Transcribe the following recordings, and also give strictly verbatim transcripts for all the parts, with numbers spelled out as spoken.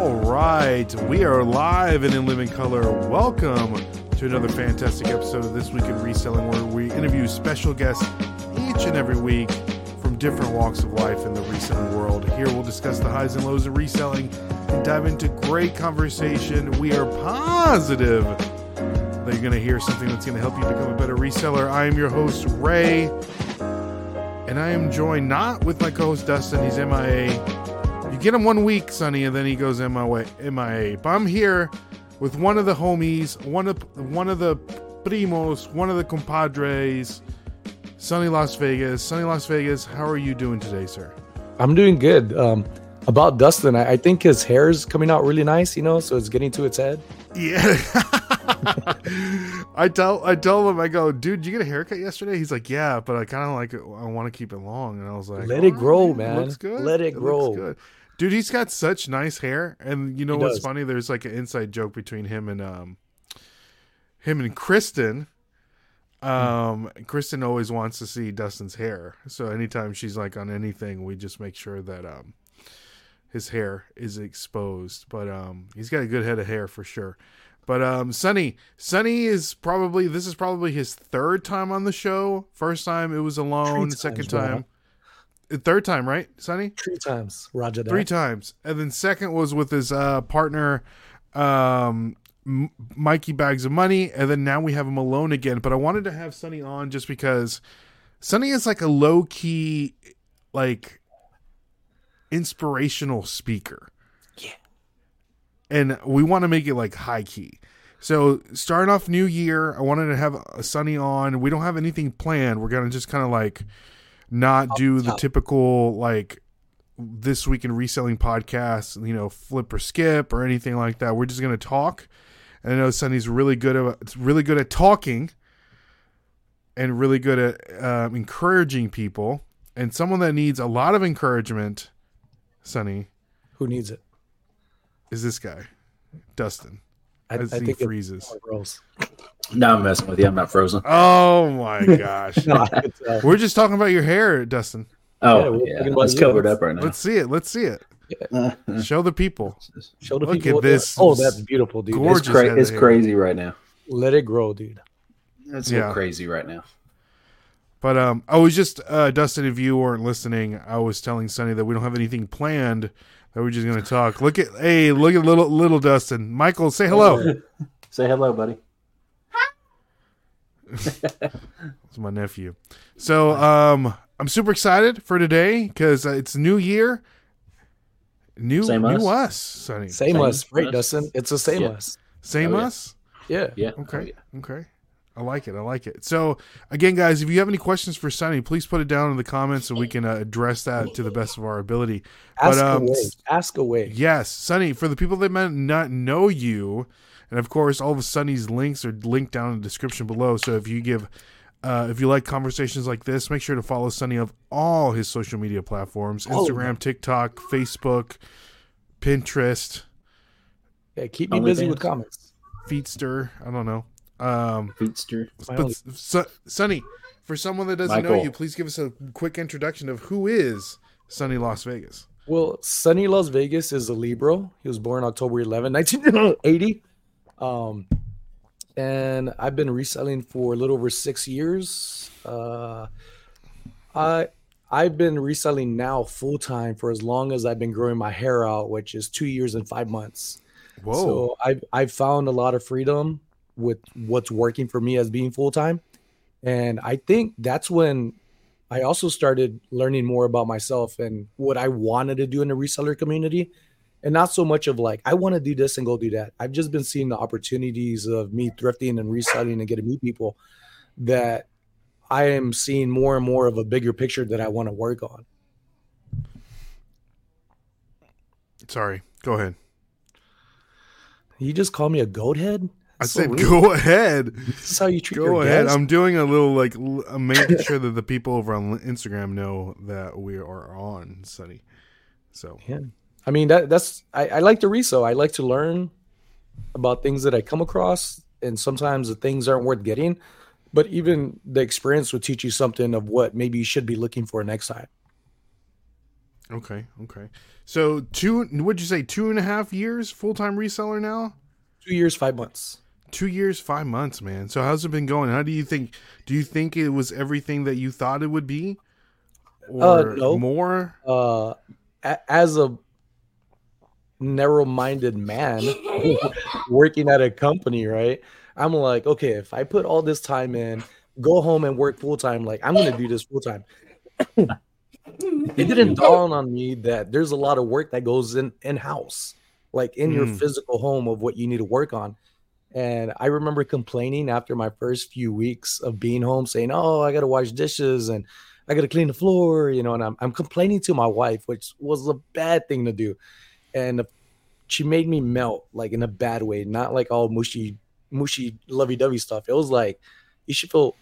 All right, we are live and in living color. Welcome to another fantastic episode of This Week in Reselling, where we interview special guests each and every week from different walks of life in the reselling world. Here we'll discuss the highs and lows of reselling and dive into great conversation. We are positive that you're going to hear something that's going to help you become a better reseller. I am your host, Ray, and I am joined not with my co-host, Dustin. He's M I A. Get him one week, Sonny, and then he goes M I A. But I'm here with one of the homies, one of one of the primos, one of the compadres, Sonny Las Vegas. Sonny Las Vegas, how are you doing today, sir? I'm doing good. Um, about Dustin, I, I think his hair is coming out really nice, you know, so it's getting to its head. Yeah. I tell I tell him, I go, dude, did you get a haircut yesterday? He's like, yeah, but I kind of like it. I want to keep it long. And I was like, let it grow, right, man. It looks good. Let it, it grow. Looks good. Dude, he's got such nice hair, and you know he what's does. funny? There's like an inside joke between him and um, him and Kristen. Um, mm. Kristen always wants to see Dustin's hair, so anytime she's like on anything, we just make sure that um, his hair is exposed. But um, he's got a good head of hair for sure. But um, Sonny, Sonny is probably this is probably his third time on the show. First time it was alone. Times, second time. Bro. Third time, right, Sonny? Three times, Roger. That. Three times, and then second was with his uh, partner, um, M- Mikey Bags of Money, and then now we have him alone again. But I wanted to have Sonny on just because Sonny is like a low key, like inspirational speaker. Yeah, and we want to make it like high key. So starting off new year, I wanted to have Sonny on. We don't have anything planned. We're gonna just kind of like. Not do the typical like This Week in Reselling podcast, you know, flip or skip or anything like that. We're just gonna talk. And I know Sonny's really good at really good at talking, and really good at um, encouraging people. And someone that needs a lot of encouragement, Sonny, who needs it, is this guy, Dustin. I, as I he think freezes. No, I'm messing with you. I'm not frozen. Oh my gosh! No, we're just talking about your hair, Dustin. Oh, yeah, yeah. It's covered up right now. Let's see it. Let's see it. Yeah. Show the people. Show the Look people. Look at this. Oh, that's beautiful, dude. Gorgeous. It's, cra- it's crazy right now. Let it grow, dude. That's yeah. crazy right now. But um, I was just uh, Dustin. If you weren't listening, I was telling Sonny that we don't have anything planned. That we're just gonna talk. Look at hey, look at little little Dustin. Michael, say hello. Say hello, buddy. It's my nephew. So um I'm super excited for today because it's new year, new same new us, us Sonny. Same, same us, right, us. Dustin? It's the same yeah. us, same oh, yeah. us. Yeah, yeah. Okay, oh, yeah. okay. I like it. I like it. So again, guys, if you have any questions for Sonny, please put it down in the comments so we can uh, address that to the best of our ability. Ask but, um, away. Ask away. Yes, Sonny. For the people that might not know you. And of course, all of Sonny's links are linked down in the description below. So if you give, uh, if you like conversations like this, make sure to follow Sonny on all his social media platforms: Instagram, TikTok, Facebook, Pinterest. Yeah, keep me Only busy fans. With comments. Feedster, I don't know. Um, Feedster. But so, Sonny, for someone that doesn't Michael. know you, please give us a quick introduction of who is Sonny Las Vegas. Well, Sonny Las Vegas is a Libra. He was born October eleventh, nineteen eighty. Um, and I've been reselling for a little over six years. Uh, I, I've been reselling now full time for as long as I've been growing my hair out, which is two years and five months. Whoa. So I've, I've found a lot of freedom with what's working for me as being full time. And I think that's when I also started learning more about myself and what I wanted to do in the reseller community. And not so much of like, I want to do this and go do that. I've just been seeing the opportunities of me thrifting and reselling and getting new people that I am seeing more and more of a bigger picture that I want to work on. Sorry. Go ahead. You just call me a goat head? That's I so said, rude. Go ahead. This is how you treat go your ahead. Guests? I'm doing a little like, I'm making sure that the people over on Instagram know that we are on, Sonny. So, yeah. I mean, that that's I, I like to resell. I like to learn about things that I come across, and sometimes the things aren't worth getting. But even the experience will teach you something of what maybe you should be looking for next time. Okay, okay. So two, what'd you say, two and a half years full-time reseller now? Two years, five months. Two years, five months, man. So how's it been going? How do you think, do you think it was everything that you thought it would be? Or uh, no. more? Uh, a- as a narrow-minded man working at a company, right? I'm like, okay, if I put all this time in, go home and work full-time, like I'm going to do this full-time. It didn't dawn on me that there's a lot of work that goes in in-house, like in mm. your physical home of what you need to work on. And I remember complaining after my first few weeks of being home saying, oh, I got to wash dishes and I got to clean the floor, you know, and I'm, I'm complaining to my wife, which was a bad thing to do. And she made me melt, like in a bad way, not like all mushy, mushy, lovey-dovey stuff. It was like, you should feel...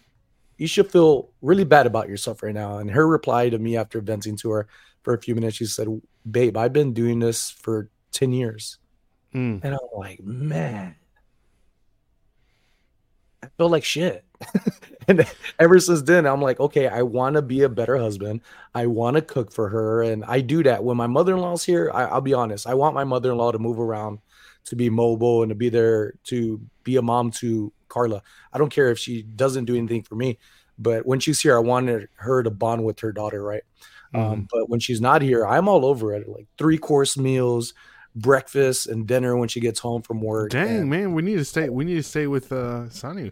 You should feel really bad about yourself right now. And her reply to me after venting to her for a few minutes, she said, babe, I've been doing this for ten years. Mm. And I'm like, man, I feel like shit. And ever since then, I'm like, okay, I want to be a better husband. I want to cook for her. And I do that. When my mother-in-law's here, I, I'll be honest. I want my mother-in-law to move around, to be mobile, and to be there, to be a mom to Carla. I don't care if she doesn't do anything for me, but when she's here, I wanted her to bond with her daughter, right? Mm-hmm. Um, but when she's not here, I'm all over it, like three course meals, breakfast and dinner when she gets home from work. Dang, and, man, we need to stay. We need to stay with uh, Sonny.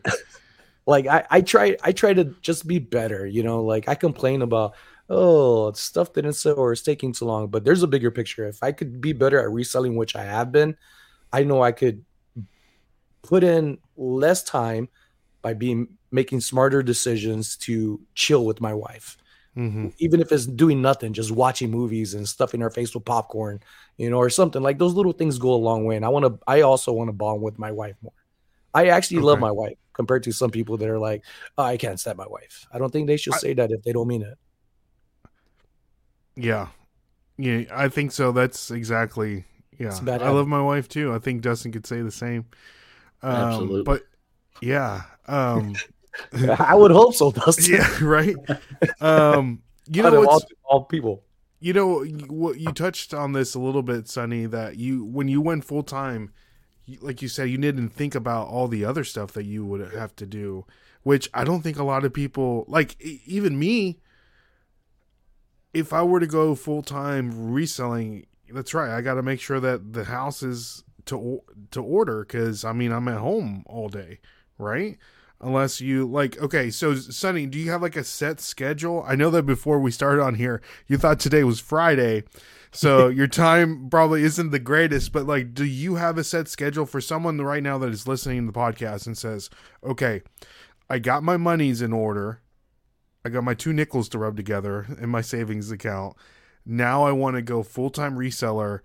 Like I, I try, I try to just be better, you know. Like I complain about, oh, stuff didn't sell or it's taking too long, but there's a bigger picture. If I could be better at reselling, which I have been, I know I could put in less time by being making smarter decisions to chill with my wife. Mm-hmm. Even if it's doing nothing, just watching movies and stuffing her face with popcorn, you know, or something like those little things go a long way. And I want to, I also want to bond with my wife more. I actually okay. love my wife compared to some people that are like, oh, I can't stand my wife. I don't think they should I, say that if they don't mean it. Yeah. Yeah. I think so. That's exactly. Yeah. I love my wife too. I think Dustin could say the same. Um, Absolutely. But yeah, um, I would hope so, Dustin. Yeah, right. Um, you know, all, all people. You know, you, you touched on this a little bit, Sonny. That you, when you went full time, like you said, you didn't think about all the other stuff that you would have to do, which I don't think a lot of people, like even me. If I were to go full time reselling, that's right. I got to make sure that the house is to to order, because I mean I'm at home all day, right? Unless you like, okay, so Sonny, do you have like a set schedule? I know that before we started on here, you thought today was Friday, so your time probably isn't the greatest, but like, do you have a set schedule for someone right now that is listening to the podcast and says, okay, I got my monies in order, I got my two nickels to rub together in my savings account, now I want to go full-time reseller.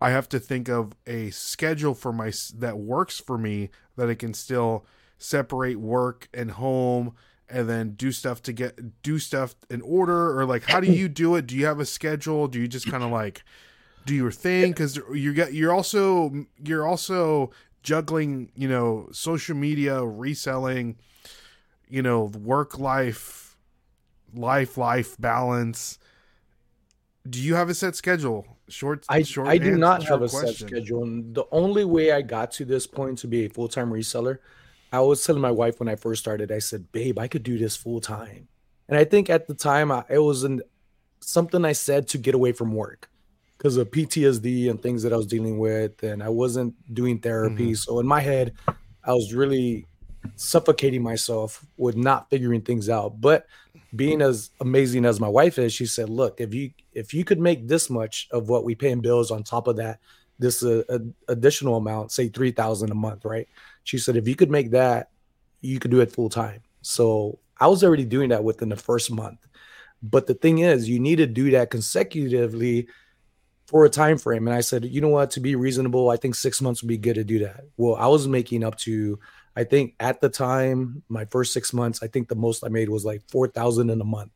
I have to think of a schedule for my that works for me, that I can still separate work and home and then do stuff to get do stuff in order. Or like, how do you do it? Do you have a schedule? Do you just kind of like do your thing? Because you get you're also you're also juggling, you know, social media, reselling, you know, work life, life life balance. Do you have a set schedule? Short, I, short I do not have a question. set schedule. And the only way I got to this point to be a full-time reseller, I was telling my wife when I first started, I said, babe, I could do this full-time. And I think at the time, I, it was an, something I said to get away from work because of P T S D and things that I was dealing with. And I wasn't doing therapy. Mm-hmm. So in my head, I was really suffocating myself with not figuring things out. But being as amazing as my wife is, she said, look, if you if you could make this much of what we pay in bills on top of that, this uh, uh, additional amount, say three thousand dollars a month, right? She said, if you could make that, you could do it full time. So I was already doing that within the first month. But the thing is, you need to do that consecutively for a time frame. And I said, you know what, to be reasonable, I think six months would be good to do that. Well, I was making up to... I think at the time, my first six months, I think the most I made was like four thousand dollars in a month.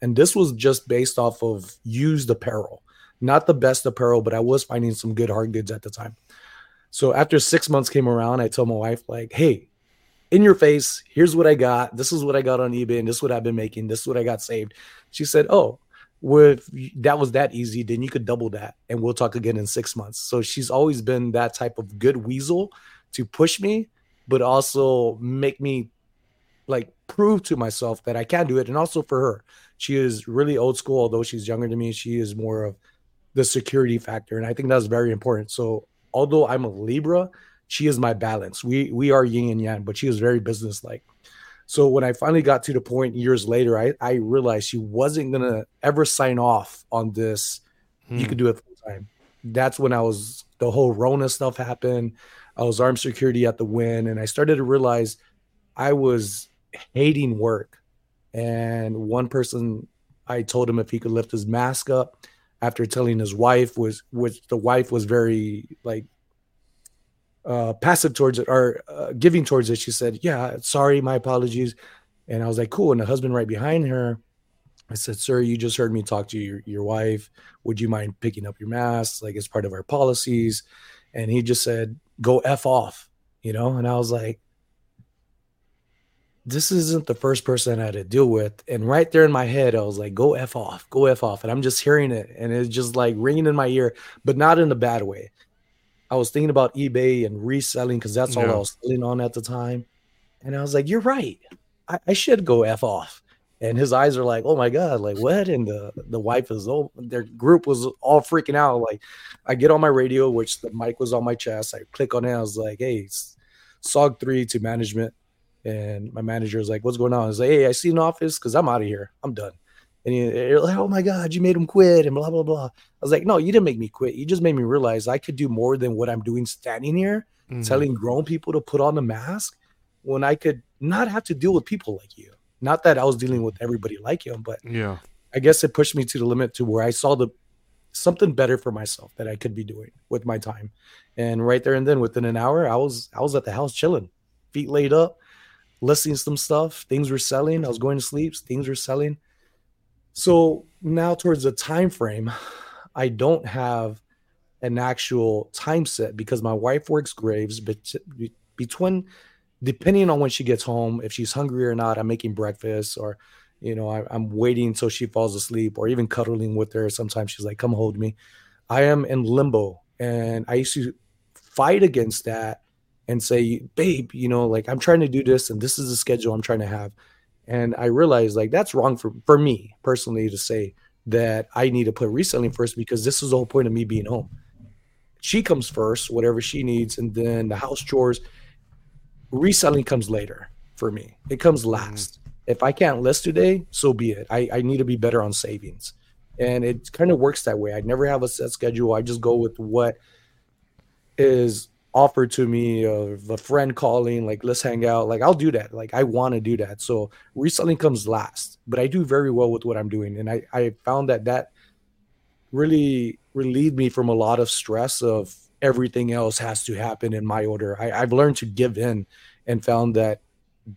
And this was just based off of used apparel, not the best apparel, but I was finding some good hard goods at the time. So after six months came around, I told my wife like, hey, in your face, here's what I got. This is what I got on eBay and this is what I've been making. This is what I got saved. She said, oh, With that was that easy, then you could double that and we'll talk again in six months. So she's always been that type of good weasel to push me, but also make me like prove to myself that I can do it. And also for her, she is really old school, although she's younger than me, she is more of the security factor. And I think that's very important. So although I'm a Libra, she is my balance. We we are yin and yang, but she is very businesslike. So when I finally got to the point years later, I, I realized she wasn't going to ever sign off on this. Hmm. You could do it full time. That's when I was, the whole Rona stuff happened. I was armed security at the Wynn, and I started to realize I was hating work. And one person, I told him if he could lift his mask up after telling his wife, was, which the wife was very like, Uh, passive towards it or uh, giving towards it. She said, yeah, sorry, my apologies. And I was like, cool. And the husband right behind her, I said, sir, you just heard me talk to your, your wife. Would you mind picking up your mask? Like, it's part of our policies. And he just said, go F off, you know? And I was like, this isn't the first person I had to deal with. And right there in my head, I was like, go F off, go F off. And I'm just hearing it. And it's just like ringing in my ear, but not in a bad way. I was thinking about eBay and reselling because that's all yeah. I was selling on at the time. And I was like, you're right. I, I should go F off. And his eyes are like, oh my God, like what? And the, the wife is, oh, their group was all freaking out. Like I get on my radio, which the mic was on my chest. I click on it. I was like, hey, S O G three to management. And my manager is like, what's going on? I was like, hey, I see an office because I'm out of here. I'm done. And you're like, oh my God, you made him quit and blah, blah, blah. I was like, no, you didn't make me quit. You just made me realize I could do more than what I'm doing standing here, mm-hmm. telling grown people to put on the mask when I could not have to deal with people like you. Not that I was dealing with everybody like you, but yeah, I guess it pushed me to the limit to where I saw the something better for myself that I could be doing with my time. And right there and then within an hour, I was I was at the house chilling, feet laid up, listing some stuff. Things were selling. I was going to sleep. Things were selling. So now towards the time frame, I don't have an actual time set because my wife works graves, but between depending on when she gets home, if she's hungry or not, I'm making breakfast or, you know, I, I'm waiting until she falls asleep or even cuddling with her. Sometimes she's like, come hold me. I am in limbo. And I used to fight against that and say, babe, you know, like I'm trying to do this and this is the schedule I'm trying to have. And I realized like that's wrong for, for me personally to say that I need to put reselling first because this is the whole point of me being home. She comes first, whatever she needs, and then the house chores. Reselling comes later for me. It comes last. Mm-hmm. If I can't list today, so be it. I, I need to be better on savings. And it kind of works that way. I never have a set schedule. I just go with what is offered to me of a friend calling, like, let's hang out. Like, I'll do that. Like, I want to do that. So reselling comes last, but I do very well with what I'm doing. And I, I found that that really relieved me from a lot of stress of everything else has to happen in my order. I, I've learned to give in and found that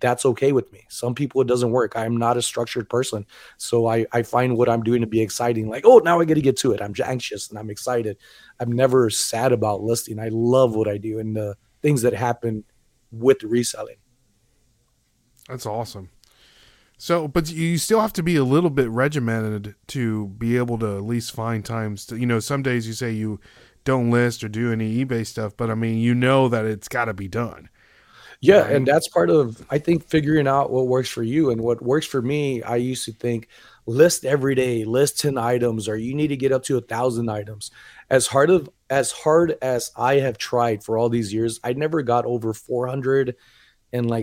that's okay with me. Some people, it doesn't work. I'm not a structured person. So I, I find what I'm doing to be exciting. Like, oh, now I got to get to it. I'm anxious and I'm excited. I'm never sad about listing. I love what I do and the things that happen with reselling. That's awesome. So, but you still have to be a little bit regimented to be able to at least find times to, you know, some days you say you don't list or do any eBay stuff, but I mean, you know that it's got to be done. Yeah, and that's part of, I think, figuring out what works for you. And what works for me, I used to think, list every day, list ten items, or you need to get up to one thousand items. As hard of as hard as I have tried for all these years, I never got over four hundred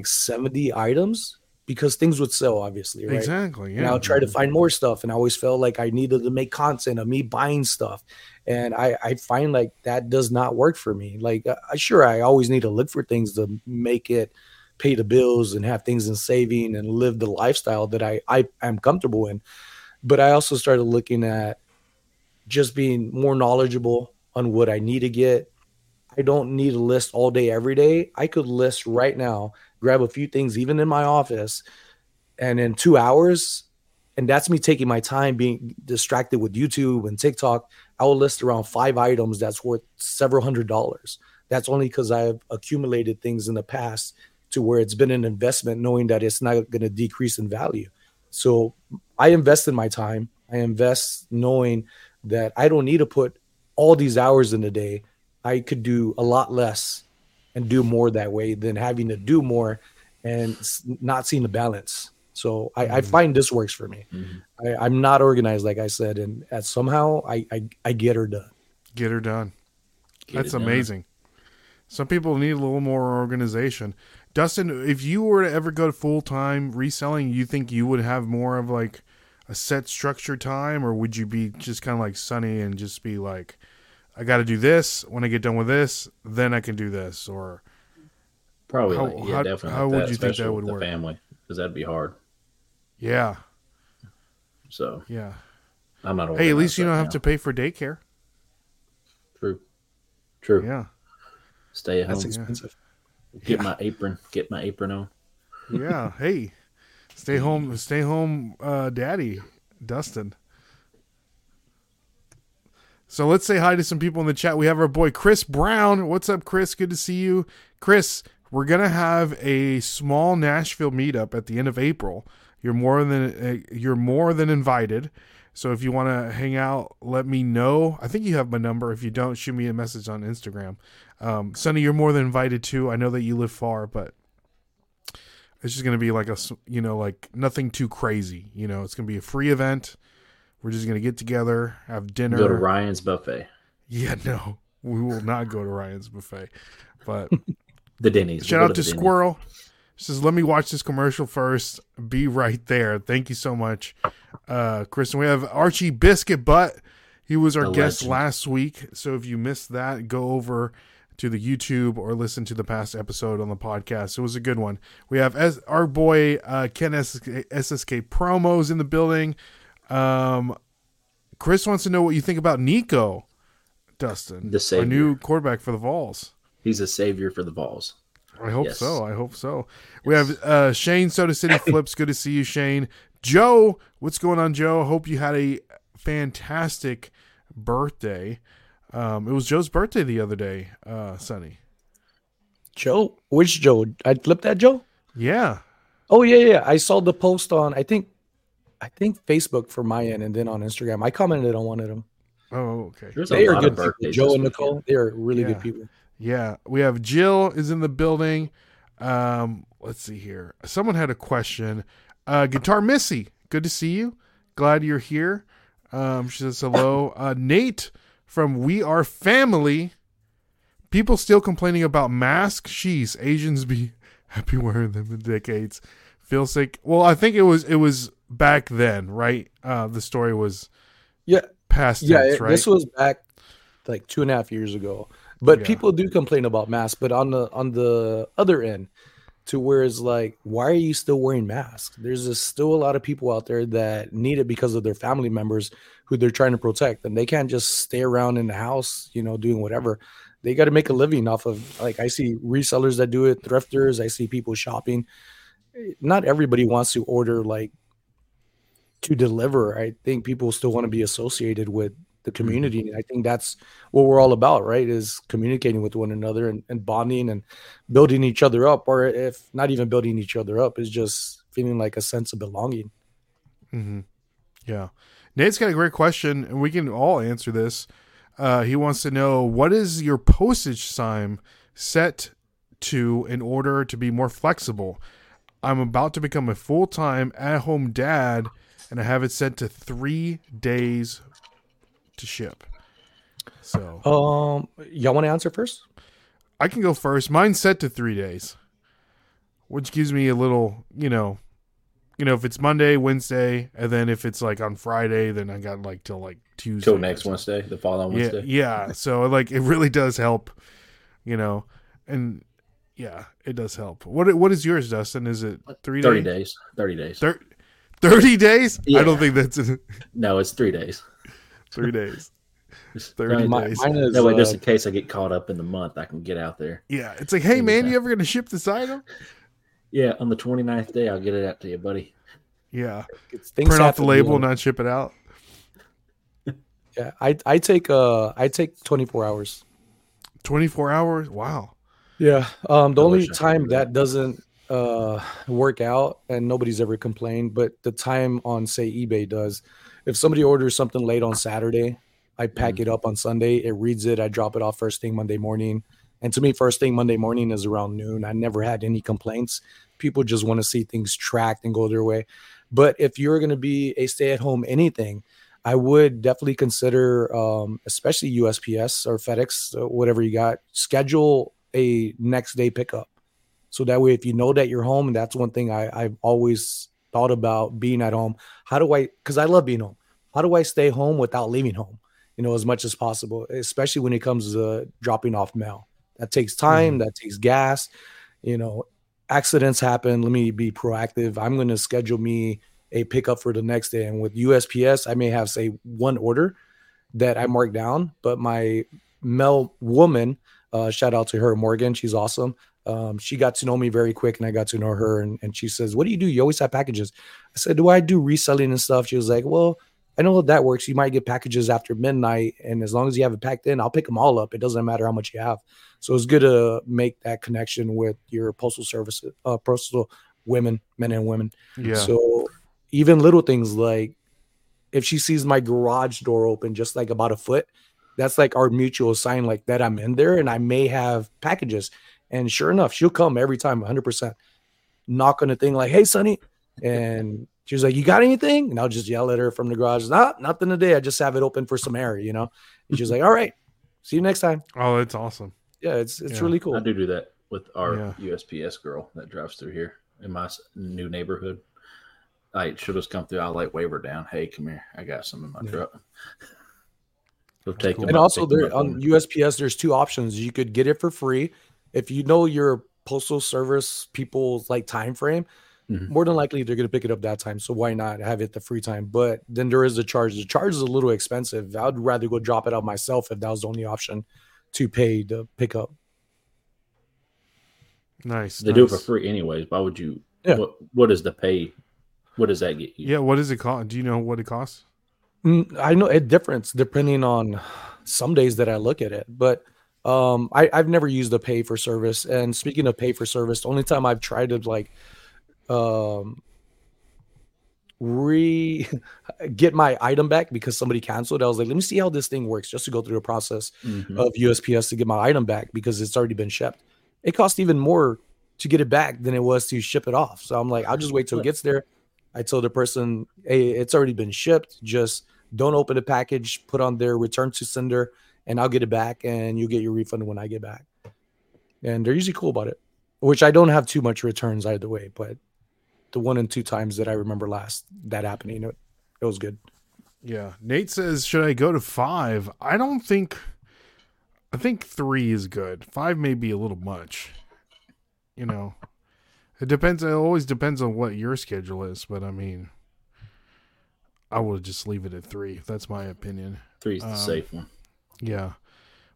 seventy items because things would sell, obviously, right? Exactly, yeah. And I'll try to find more stuff, and I always felt like I needed to make content of me buying stuff. And I, I find like that does not work for me. Like, I, sure, I always need to look for things to make it pay the bills and have things in saving and live the lifestyle that I, I am comfortable in. But I also started looking at just being more knowledgeable on what I need to get. I don't need to list all day, every day. I could list right now, grab a few things, even in my office, and in two hours, and that's me taking my time, being distracted with YouTube and TikTok, I will list around five items that's worth several hundred dollars. That's only because I've accumulated things in the past to where it's been an investment knowing that it's not going to decrease in value. So I invest in my time. I invest knowing that I don't need to put all these hours in a day. I could do a lot less and do more that way than having to do more and not seeing the balance. So I, mm-hmm. I find this works for me. Mm-hmm. I, I'm not organized, like I said, and at somehow I, I, I get her done. Get her done. Get That's amazing. Done. Some people need a little more organization. Dustin, if you were to ever go full-time reselling, you think you would have more of like a set structured time, or would you be just kind of like Sonny and just be like, I got to do this when I get done with this, then I can do this? Or probably how, like, yeah, how, definitely how like would that, you think that would with work? The family, because that'd be hard. Yeah. So yeah, I'm not. Hey, at least you don't now. have to pay for daycare. True. True. Yeah. Stay at That's home. That's expensive. Yeah. Get yeah. my apron. Get my apron on. Yeah. Hey, stay home. Stay home, uh, Daddy, Dustin. So let's say hi to some people in the chat. We have our boy Chris Brown. What's up, Chris? Good to see you. Chris, we're going to have a small Nashville meetup at the end of April. You're more than uh, you're more than invited. So if you want to hang out, let me know. I think you have my number. If you don't, shoot me a message on Instagram. Um, Sonny, you're more than invited too. I know that you live far, but it's just going to be like a, you know, like nothing too crazy. You know, it's going to be a free event. We're just going to get together, have dinner. Go to Ryan's Buffet. Yeah, no, we will not go to Ryan's Buffet. But the Denny's. Shout we'll out to, to Squirrel. He says, let me watch this commercial first. Be right there. Thank you so much, uh, Kristen. We have Archie Biscuit Butt. He was our the guest legend. last week. So if you missed that, go over to the YouTube or listen to the past episode on the podcast. It was a good one. We have S- our boy uh, Ken S S K, S S K Promos in the building. Um, Chris wants to know what you think about Nico, Dustin, the our new quarterback for the Vols. He's a savior for the Vols. I hope yes. so. I hope so. Yes. We have uh, Shane, Soda City Flips. Good to see you, Shane. Joe, what's going on, Joe? Hope you had a fantastic birthday. Um, it was Joe's birthday the other day, uh, Sonny. Joe? Which Joe? I flipped that Joe? Yeah. Oh, yeah, yeah. I saw the post on, I think, I think Facebook for my end, and then on Instagram. I commented on one of them. Oh, okay. There's they are good people. Joe and Nicole, weekend. they are really yeah. good people. Yeah. We have Jill is in the building. Um, let's see here. Someone had a question. Uh, Guitar Missy, good to see you. Glad you're here. Um, she says hello. Uh, Nate from We Are Family. People still complaining about masks. She's Asians be happy wearing them in decades. Feel sick. Well, I think it was it was back then, right? Uh, the story was yeah past yeah, tense, right? This was back like two and a half years ago. But yeah. people do complain about masks, but on the on the other end, to where it's like, why are you still wearing masks? There's just still a lot of people out there that need it because of their family members who they're trying to protect, and they can't just stay around in the house, you know, doing whatever. They got to make a living off of, like, I see resellers that do it, thrifters. I see people shopping. Not everybody wants to order, like, to deliver. I think people still want to be associated with the community. And I think that's what we're all about, right? Is communicating with one another and, and bonding and building each other up, or if not even building each other up, is just feeling like a sense of belonging. Mm-hmm. Yeah. Nate's got a great question, and we can all answer this. Uh, he wants to know, what is your postage time set to in order to be more flexible? I'm about to become a full-time at-home dad, and I have it set to three days to ship. So um y'all want to answer first? I can go first. Mine's set to three days, which gives me a little, you know, you know if it's Monday, Wednesday, and then if it's like on Friday, then I got like till like Tuesday till next Wednesday, the following yeah, Wednesday. Yeah, so like it really does help, you know. And yeah, it does help. What what is yours, Dustin? Is it three thirty days? days? thirty days. Thir- thirty days? Yeah. I don't think that's a- No, it's three days. Three days. thirty no, days. Mine is, that way, uh, just in case I get caught up in the month, I can get out there. Yeah. It's like, hey, Maybe man, that. you ever going to ship this item? Yeah. On the twenty-ninth day, I'll get it out to you, buddy. Yeah. Print off the label, not ship it out. Yeah. I, I take uh I take twenty-four hours. twenty-four hours? Wow. Yeah. Um. The I only time that, that doesn't uh work out, and nobody's ever complained, but the time on, say, eBay does, if somebody orders something late on Saturday, I pack mm-hmm. it up on Sunday. It reads it. I drop it off first thing Monday morning. And to me, first thing Monday morning is around noon. I never had any complaints. People just want to see things tracked and go their way. But if you're going to be a stay-at-home anything, I would definitely consider, um, especially U S P S or FedEx, whatever you got, schedule a next day pickup. So that way, if you know that you're home, and that's one thing I, I've always thought about being at home. How do I, because I love being home. How do I stay home without leaving home, you know, as much as possible, especially when it comes to dropping off mail. That takes time. Mm-hmm. That takes gas. You know, accidents happen. Let me be proactive. I'm going to schedule me a pickup for the next day. And with U S P S, I may have, say, one order that I marked down, but my mail woman, uh, shout out to her, Morgan, she's awesome. Um, she got to know me very quick and I got to know her. And, and she says, what do you do? You always have packages. I said, do I do reselling and stuff? She was like, well, I know that works. You might get packages after midnight. And as long as you have it packed in, I'll pick them all up. It doesn't matter how much you have. So it's good to make that connection with your postal service, uh, postal women, men and women. Yeah. So even little things like if she sees my garage door open just like about a foot, that's like our mutual sign like that I'm in there and I may have packages. And sure enough, she'll come every time, one hundred percent. Knock on the thing like, hey, Sonny. And she was like, you got anything? And I'll just yell at her from the garage. Nah, nothing today. I just have it open for some air, you know? And she was like, all right, see you next time. Oh, that's awesome. Yeah, it's it's yeah. really cool. I do do that with our yeah. U S P S girl that drives through here in my new neighborhood. Like, she'll just come through. I'll like wave her down. Hey, come here. I got some in my yeah. truck. We'll take cool. them and up, also, take there, them on U S P S, there's two options. You could get it for free. If you know your postal service people's like time frame, mm-hmm. more than likely they're going to pick it up that time. So why not have it the free time? But then there is the charge. The charge is a little expensive. I'd rather go drop it out myself if that was the only option to pay to pick up. Nice. They nice. do it for free anyways. Why would you? Yeah. What, what is the pay? What does that get you? Yeah, what does it cost? Do you know what it costs? Mm, I know it differs depending on some days that I look at it, but um, I, I've never used a pay for service. And speaking of pay for service, the only time I've tried to like um, re get my item back because somebody canceled, I was like, let me see how this thing works just to go through the process mm-hmm. of U S P S to get my item back because it's already been shipped. It costs even more to get it back than it was to ship it off. So I'm like, I'll just wait till it gets there. I told the person, hey, it's already been shipped. Just don't open the package, put on their return to sender, and I'll get it back, and you'll get your refund when I get back. And they're usually cool about it, which I don't have too much returns either way, but the one and two times that I remember last that happening, it, it was good. Yeah. Nate says, should I go to five? I don't think – I think three is good. Five may be a little much, you know. It depends. It always depends on what your schedule is, but I mean, I would just leave it at three. That's my opinion. Three's um, the safe one. Yeah.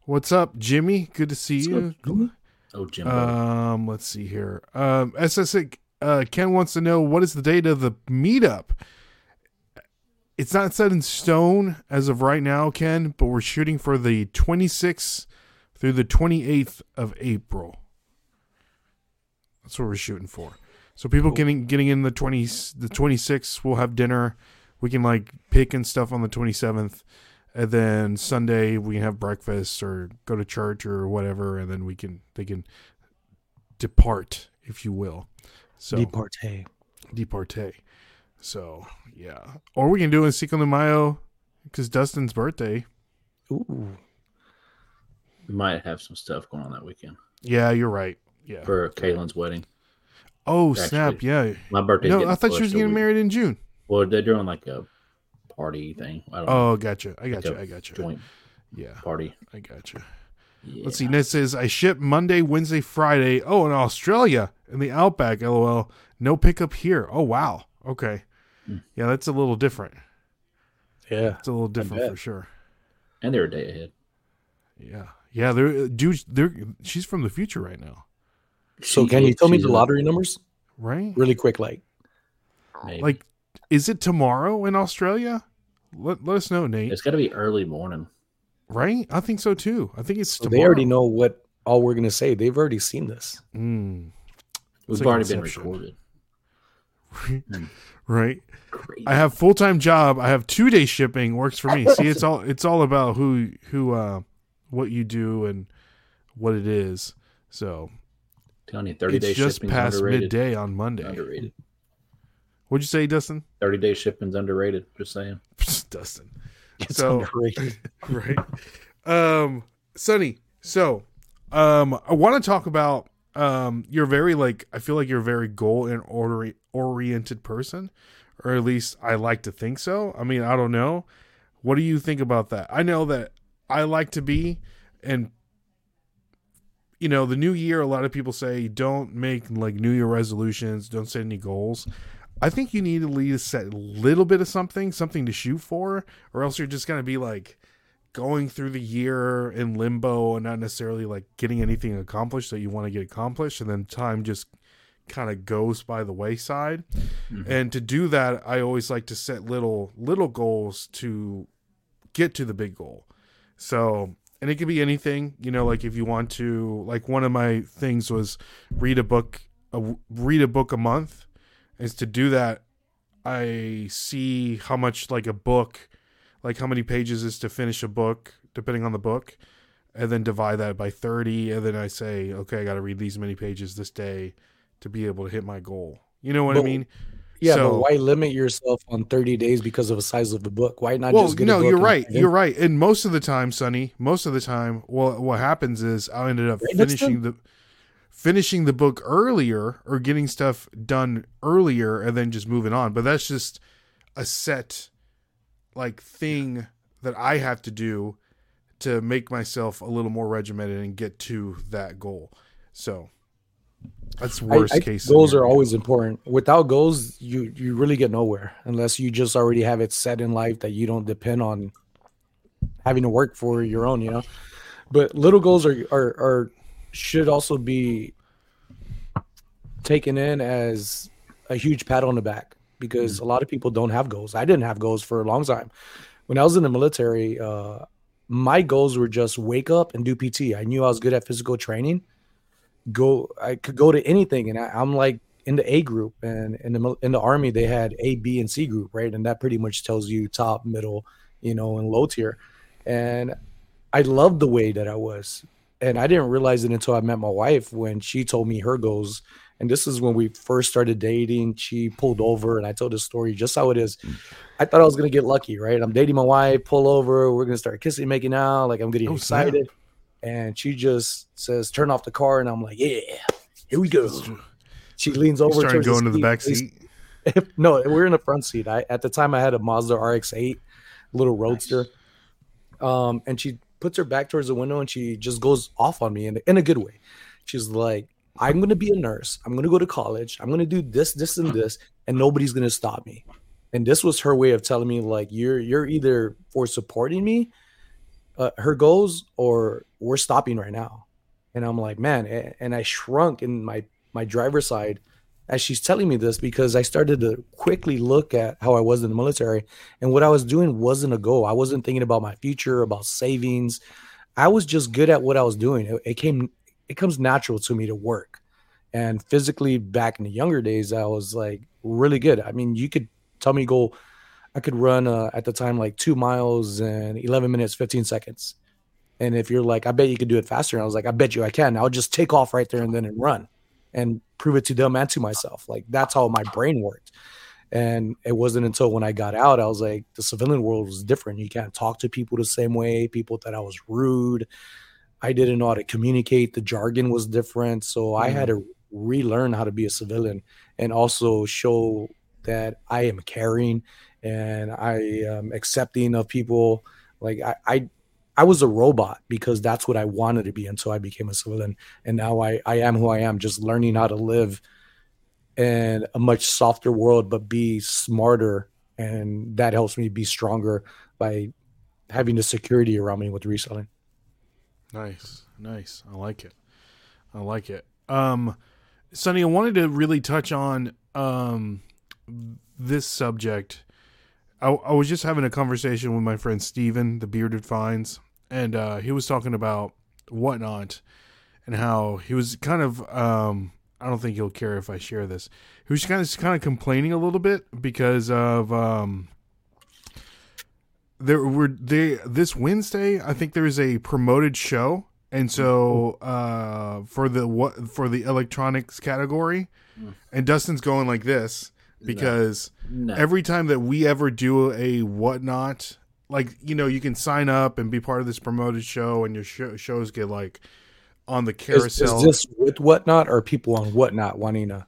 What's up, Jimmy? Good to see What's you. Up, oh, Jimmy. Um, let's see here. Um, S S I, uh, Ken wants to know, what is the date of the meetup? It's not set in stone as of right now, Ken, but we're shooting for the twenty-sixth through the twenty-eighth of April. That's what we're shooting for. So people getting getting in the twenties, the twenty-sixth, we'll have dinner. We can like pick and stuff on the twenty-seventh, and then Sunday we can have breakfast or go to church or whatever, and then we can they can depart, if you will. So departe, departe. So yeah, or we can do it in Cinco de Mayo because Dustin's birthday. Ooh, we might have some stuff going on that weekend. Yeah, you're right. Yeah. For Kaylin's wedding. Oh, Actually, snap. Yeah. My birthday. No, I thought she was getting married in June. Well, they're doing like a party thing. I don't oh, know. gotcha. I gotcha. Like I gotcha. Joint yeah. Party. I gotcha. Yeah. Let's see. Ned says, I ship Monday, Wednesday, Friday. Oh, in Australia, in the Outback, LOL. No pickup here. Oh, wow. Okay. Hmm. Yeah, that's a little different. Yeah. It's a little different for sure. And they're a day ahead. Yeah. Yeah. They're, dude, they're, she's from the future right now. So she, can you tell me the lottery numbers? Right. Really quick, like. Maybe. Like, is it tomorrow in Australia? Let, let us know, Nate. It's got to be early morning. Right? I think so, too. I think it's so tomorrow. They already know what all we're going to say. They've already seen this. Mm. We've like already been recorded. Right? Crazy. I have full-time job. I have two-day shipping. Works for me. See, it's all it's all about who who uh, what you do and what it is. So telling you, thirty-day shipping is underrated. It's just past midday on Monday. Underrated. What'd you say, Dustin? thirty-day shipping's underrated. Just saying, Dustin. It's so underrated, right? Um, Sonny. So, um, I want to talk about um. You're very like I feel like you're a very goal and order oriented person, or at least I like to think so. I mean, I don't know. What do you think about that? I know that I like to be, and you know, the new year. A lot of people say don't make like New Year resolutions. Don't set any goals. I think you need to at least set a little bit of something, something to shoot for, or else you're just going to be like going through the year in limbo and not necessarily like getting anything accomplished that you want to get accomplished. And then time just kind of goes by the wayside. Mm-hmm. And to do that, I always like to set little, little goals to get to the big goal. So, and it could be anything, you know, like if you want to, like one of my things was read a book, a, read a book a month. Is to do that, I see how much like a book, like how many pages is to finish a book, depending on the book, and then divide that by thirty, and then I say, okay, I got to read these many pages this day to be able to hit my goal. You know what but, I mean? Yeah, so, but why limit yourself on thirty days because of the size of the book? Why not well, just get no, a book? No, you're right. You're right. And most of the time, Sonny, most of the time, well, what happens is I ended up right, finishing the... finishing the book earlier or getting stuff done earlier and then just moving on. But that's just a set like thing that I have to do to make myself a little more regimented and get to that goal. So that's worst I, I, case. Goals scenario. Are always important. Without goals, you, you really get nowhere unless you just already have it set in life that you don't depend on having to work for your own, you know, but little goals are, are, are, should also be taken in as a huge pat on the back because mm-hmm. a lot of people don't have goals. I didn't have goals for a long time. When I was in the military, uh, my goals were just wake up and do P T. I knew I was good at physical training. Go, I could go to anything, and I, I'm like in the A group, and in the in the Army they had A, B, and C group, right? And that pretty much tells you top, middle, you know, and low tier. And I loved the way that I was. And I didn't realize it until I met my wife when she told me her goals. And this is when we first started dating. She pulled over, and I told the story just how it is. I thought I was going to get lucky, right? I'm dating my wife, pull over. We're going to start kissing, making out. Like, I'm getting oh, excited. Yeah. And she just says, turn off the car. And I'm like, yeah, here we go. She leans over. Started going to the back seat? No, we're in the front seat. I, at the time, I had a Mazda R X eight, little roadster. Nice. Um, and she puts her back towards the window, and she just goes off on me in, in a good way. She's like, I'm going to be a nurse. I'm going to go to college. I'm going to do this, this, and this, and nobody's going to stop me. And this was her way of telling me, like, you're you're either for supporting me, uh, her goals, or we're stopping right now. And I'm like, man, and I shrunk in my, my driver's side as she's telling me this because I started to quickly look at how I was in the military, and what I was doing wasn't a goal. I wasn't thinking about my future, about savings. I was just good at what I was doing. It, it came, it comes natural to me to work. And physically back in the younger days, I was like really good. I mean, you could tell me go, I could run uh, at the time, like two miles and eleven minutes, fifteen seconds. And if you're like, I bet you could do it faster. And I was like, I bet you I can. I'll just take off right there and then and run. And prove it to them and to myself. Like, that's how my brain worked. And it wasn't until when I got out, I was like, the civilian world was different. You can't talk to people the same way. People thought I was rude. I didn't know how to communicate. The jargon was different. So I had to relearn how to be a civilian and also show that I am caring and I am accepting of people. Like, I, I I was a robot because that's what I wanted to be until I became a civilian. And now I, I am who I am, just learning how to live in a much softer world, but be smarter. And that helps me be stronger by having the security around me with reselling. Nice. Nice. I like it. I like it. Um, Sonny, I wanted to really touch on um, this subject. I, I was just having a conversation with my friend Steven, the Bearded Finds. And uh, he was talking about Whatnot and how he was kind of um, I don't think he'll care if I share this, who's kind of kind of complaining a little bit because of um, there were they this Wednesday. I think there is a promoted show, and so uh, for the what for the electronics category, and Dustin's going like this because no. No. every time that we ever do a Whatnot, like, you know, you can sign up and be part of this promoted show, and your sh- shows get like. On the carousel. Is, is this with Whatnot or people on Whatnot, Juanina?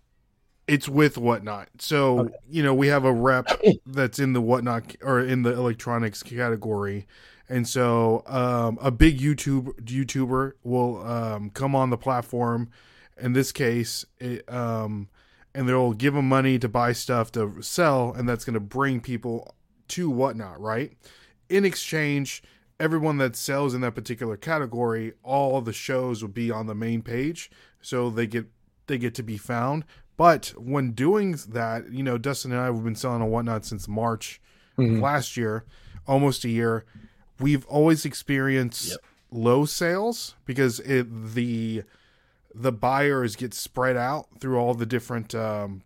It's with Whatnot. So, okay. you know, we have a rep that's in the Whatnot or in the electronics category. And so um, a big YouTube YouTuber will um, come on the platform. In this case, it, um, and they'll give them money to buy stuff to sell. And that's going to bring people to Whatnot, right? In exchange, everyone that sells in that particular category, all the shows will be on the main page, so they get they get to be found. But when doing that, you know, Dustin and I have been selling on Whatnot since March mm-hmm. of last year, almost a year. We've always experienced yep. low sales because it, the the buyers get spread out through all the different um,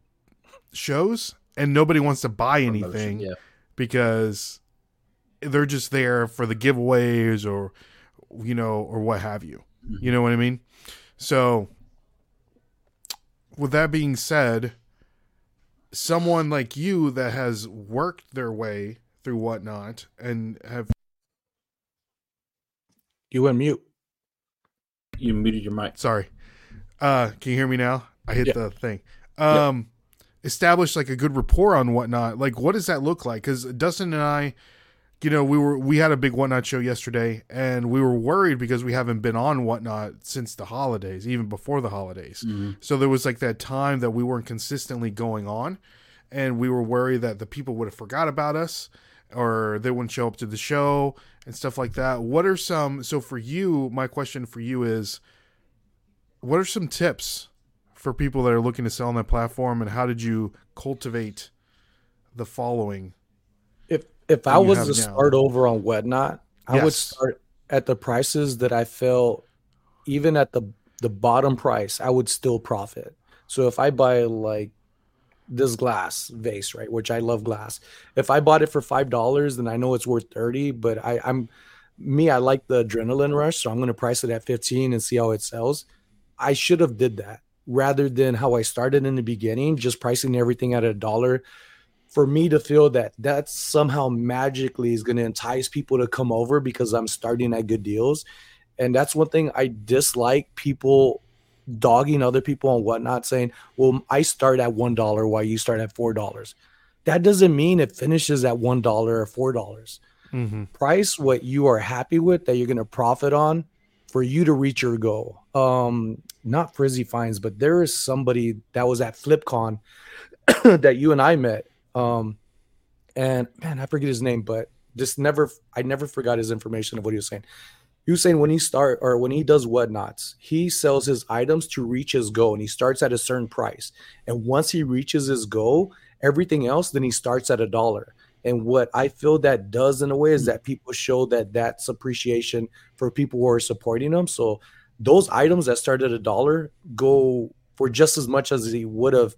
shows, and nobody wants to buy anything Promotion, yeah. because. They're just there for the giveaways or, you know, or what have you. You know what I mean? So with that being said, someone like you that has worked their way through Whatnot and have. You unmute. You muted your mic. Sorry. Uh, can you hear me now? I hit yeah. the thing. Um, yeah. Established like a good rapport on Whatnot. Like, what does that look like? Because Dustin and I, you know, we were we had a big Whatnot show yesterday, and we were worried because we haven't been on Whatnot since the holidays, even before the holidays. Mm-hmm. So there was like that time that we weren't consistently going on, and we were worried that the people would have forgot about us or they wouldn't show up to the show and stuff like that. What are some, so for you, my question for you is, what are some tips for people that are looking to sell on that platform, and how did you cultivate the following? If I was to start over on Whatnot, I yes. would start at the prices that I felt, even at the, the bottom price, I would still profit. So if I buy like this glass vase, right, which I love glass. If I bought it for five dollars, then I know it's worth thirty, but I, I'm me, I like the adrenaline rush. So I'm going to price it at fifteen and see how it sells. I should have did that rather than how I started in the beginning, just pricing everything at a dollar. For me to feel that that somehow magically is going to entice people to come over because I'm starting at good deals. And that's one thing I dislike, people dogging other people on Whatnot saying, well, I start at one dollar while you start at four dollars. That doesn't mean it finishes at one dollar or four dollars. Mm-hmm. Price what you are happy with that you're going to profit on for you to reach your goal. Um, not Frizzy Finds, but there is somebody that was at FlipCon that you and I met. Um, and man, I forget his name, but just never, I never forgot his information of what he was saying. He was saying when he start or when he does Whatnots, he sells his items to reach his goal, and he starts at a certain price. And once he reaches his goal, everything else, then he starts at a dollar. And what I feel that does in a way is that people show that that's appreciation for people who are supporting them. So those items that start at a dollar go for just as much as he would have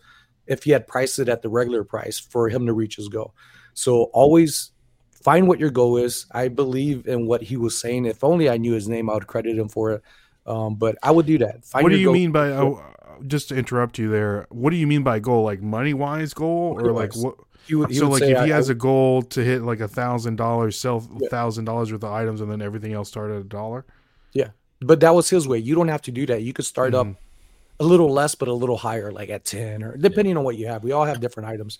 if he had priced it at the regular price for him to reach his goal. So always find what your goal is. I believe in what he was saying. If only I knew his name, I would credit him for it. Um, but I would do that. Find what do you mean by, uh, just to interrupt you there, what do you mean by goal? Like money-wise goal? Or like what? He would, he so like if I, he has I, a goal to hit like one thousand dollars, sell one thousand dollars yeah. worth of items, and then everything else started at a dollar? Yeah, but that was his way. You don't have to do that. You could start mm-hmm. up a little less, but a little higher, like at ten or depending yeah. on what you have. We all have different items.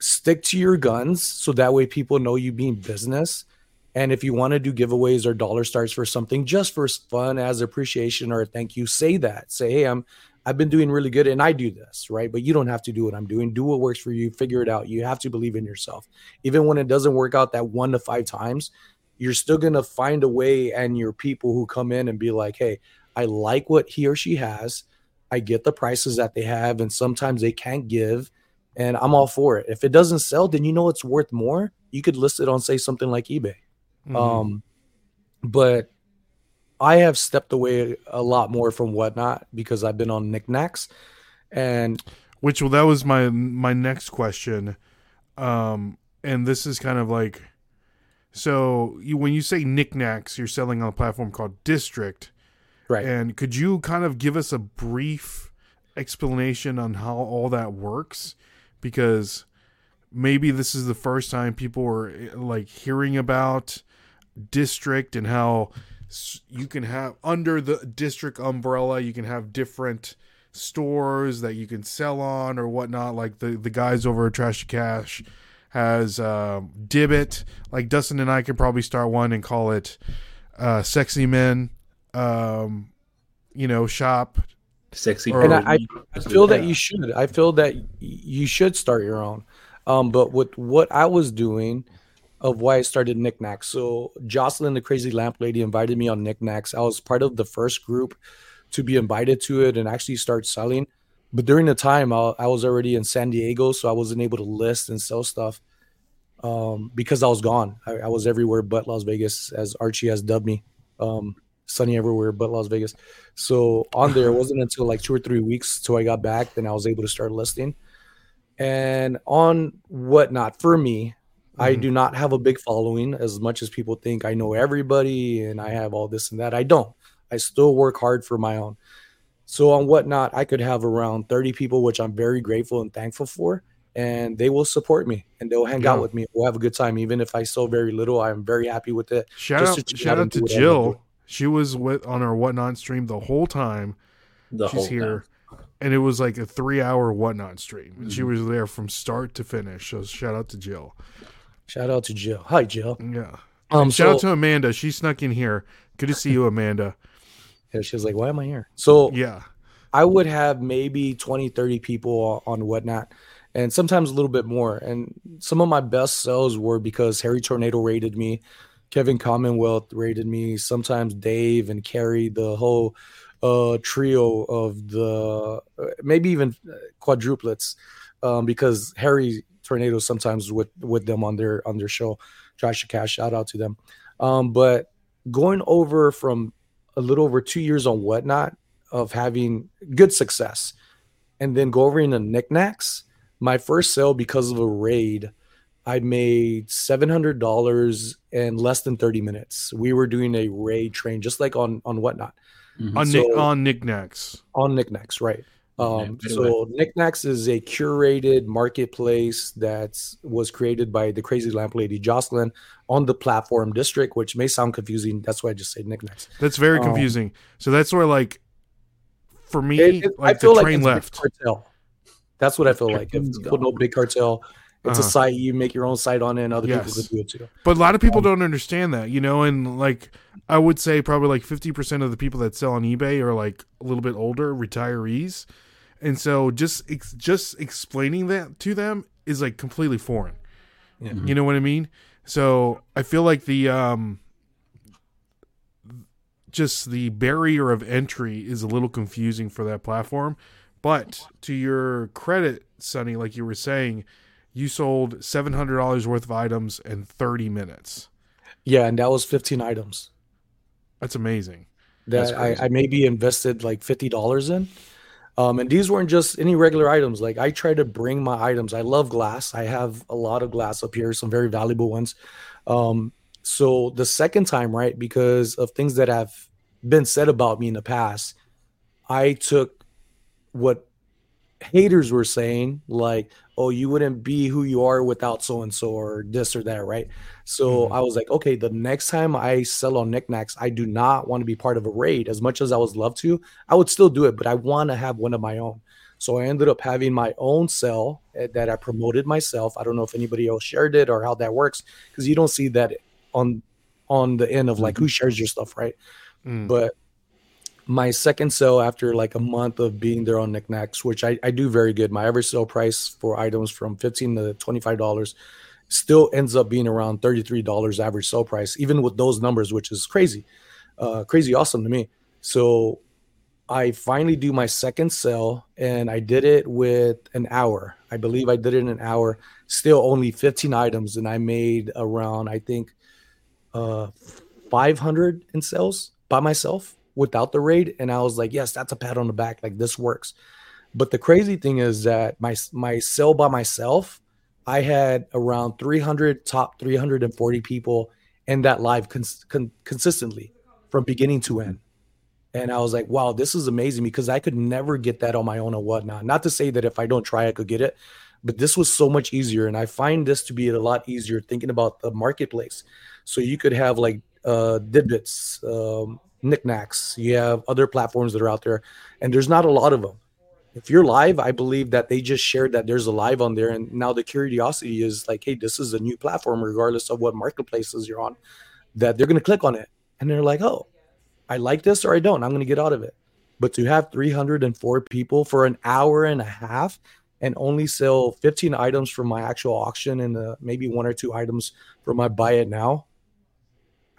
Stick to your guns. So that way people know you mean business. And if you want to do giveaways or dollar starts for something just for fun as appreciation or a thank you, say that, say, hey, I'm, I've been doing really good and I do this, right? But you don't have to do what I'm doing. Do what works for you. Figure it out. You have to believe in yourself. Even when it doesn't work out that one to five times, you're still going to find a way. And your people who come in and be like, hey, I like what he or she has. I get the prices that they have, and sometimes they can't give, and I'm all for it. If it doesn't sell, then you know it's worth more. You could list it on, say, something like eBay. Mm-hmm. Um, but I have stepped away a lot more from Whatnot because I've been on Knickknacks, and which well that was my my next question, um, and this is kind of like, so you, when you say Knickknacks, you're selling on a platform called District, right? And could you kind of give us a brief explanation on how all that works, because maybe this is the first time people are like hearing about District and how you can have under the District umbrella, you can have different stores that you can sell on or whatnot. Like the, the guys over at Trash to Cash has um, Dibbit. Like Dustin and I could probably start one and call it uh, Sexy Men, um, you know, shop. Sexy. Or, and I, I, I feel that you should. I feel that you should start your own. Um, but with what I was doing, of why I started Knickknacks. So Jocelyn, the Crazy Lamp Lady, invited me on Knickknacks. I was part of the first group to be invited to it and actually start selling. But during the time, I, I was already in San Diego, so I wasn't able to list and sell stuff um, because I was gone. I, I was everywhere but Las Vegas, as Archie has dubbed me. Um, sunny everywhere but Las Vegas. So on there, it wasn't until like two or three weeks till I got back, then I was able to start listing. And on Whatnot, for me, I do not have a big following as much as people think. I know everybody and I have all this and that. I don't. I still work hard for my own. So on Whatnot, I could have around thirty people, which I'm very grateful and thankful for. And they will support me and they'll hang yeah. out with me. We'll have a good time. Even if I sell very little, I'm very happy with it. Shout Just out, shout out to Jill. She was with, on our Whatnot stream the whole time. The She's whole here. Time. And it was like a three hour Whatnot stream. And mm-hmm. she was there from start to finish. So shout out to Jill. Shout out to Jill. Hi, Jill. Yeah. Um, Shout so, out to Amanda. She snuck in here. Good to see you, Amanda. Yeah, she was like, why am I here? So yeah, I would have maybe twenty, thirty people on Whatnot and sometimes a little bit more. And some of my best sales were because Harry Tornado rated me. Kevin Commonwealth rated me. Sometimes Dave and Carrie, the whole uh, trio of the maybe even quadruplets um, because Harry Tornadoes sometimes with with them on their on their show. Trash to Cash, shout out to them. Um but going over from a little over two years on Whatnot of having good success and then go over into Knickknacks, my first sale because of a raid, I made seven hundred dollars in less than thirty minutes. We were doing a raid train just like on on Whatnot. Mm-hmm. on, so, Nick, on Knickknacks on Knickknacks right. Um, yeah, so Knickknacks is a curated marketplace that was created by the Crazy Lamp Lady Jocelyn on the platform District, which may sound confusing. That's why I just say Knickknacks. That's very um, confusing. So that's where, like, for me, it, it, like I feel the like train left. That's what I feel like. If people know Big Cartel, it's uh-huh. a site you make your own site on it, and other yes. people can do it too. But a lot of people um, don't understand that, you know. And like I would say, probably like fifty percent of the people that sell on eBay are like a little bit older, retirees. And so just ex- just explaining that to them is like completely foreign. Yeah. You know what I mean? So I feel like the um, just the barrier of entry is a little confusing for that platform. But to your credit, Sonny, like you were saying, you sold seven hundred dollars worth of items in thirty minutes. Yeah, and that was fifteen items. That's amazing. That That's I, I maybe invested like fifty dollars in. Um, and these weren't just any regular items. Like I try to bring my items. I love glass. I have a lot of glass up here, some very valuable ones. Um, so the second time, right, because of things that have been said about me in the past, I took what haters were saying, like, oh, you wouldn't be who you are without so-and-so or this or that, right? So mm-hmm. I was like, okay, the next time I sell on Knickknacks, I do not want to be part of a raid. As much as I would love to, I would still do it, but I want to have one of my own. So I ended up having my own sell that I promoted myself. I don't know if anybody else shared it or how that works, because you don't see that on on the end of like mm-hmm. who shares your stuff, right? Mm. But my second sale after like a month of being there on Knickknacks, which I, I do very good. My average sale price for items from fifteen to twenty-five dollars still ends up being around thirty-three dollars average sale price, even with those numbers, which is crazy, uh, crazy awesome to me. So I finally do my second sale and I did it with an hour. I believe I did it in an hour, still only fifteen items. And I made around, I think, uh, five hundred in sales. by myself without the raid. And I was like, yes, that's a pat on the back. Like, this works. But the crazy thing is that my, my sale by myself, I had around three hundred, top three hundred forty people in that live cons- con- consistently from beginning to end. And I was like, wow, this is amazing, because I could never get that on my own or Whatnot. Not to say that if I don't try, I could get it, but this was so much easier. And I find this to be a lot easier thinking about the marketplace. So you could have like uh, Dibbits, um, Knickknacks. You have other platforms that are out there, and there's not a lot of them. If you're live, I believe that they just shared that there's a live on there. And now the curiosity is like, hey, this is a new platform, regardless of what marketplaces you're on, that they're going to click on it. And they're like, oh, I like this or I don't. I'm going to get out of it. But to have three hundred four people for an hour and a half and only sell fifteen items from my actual auction and uh, maybe one or two items from my buy it now,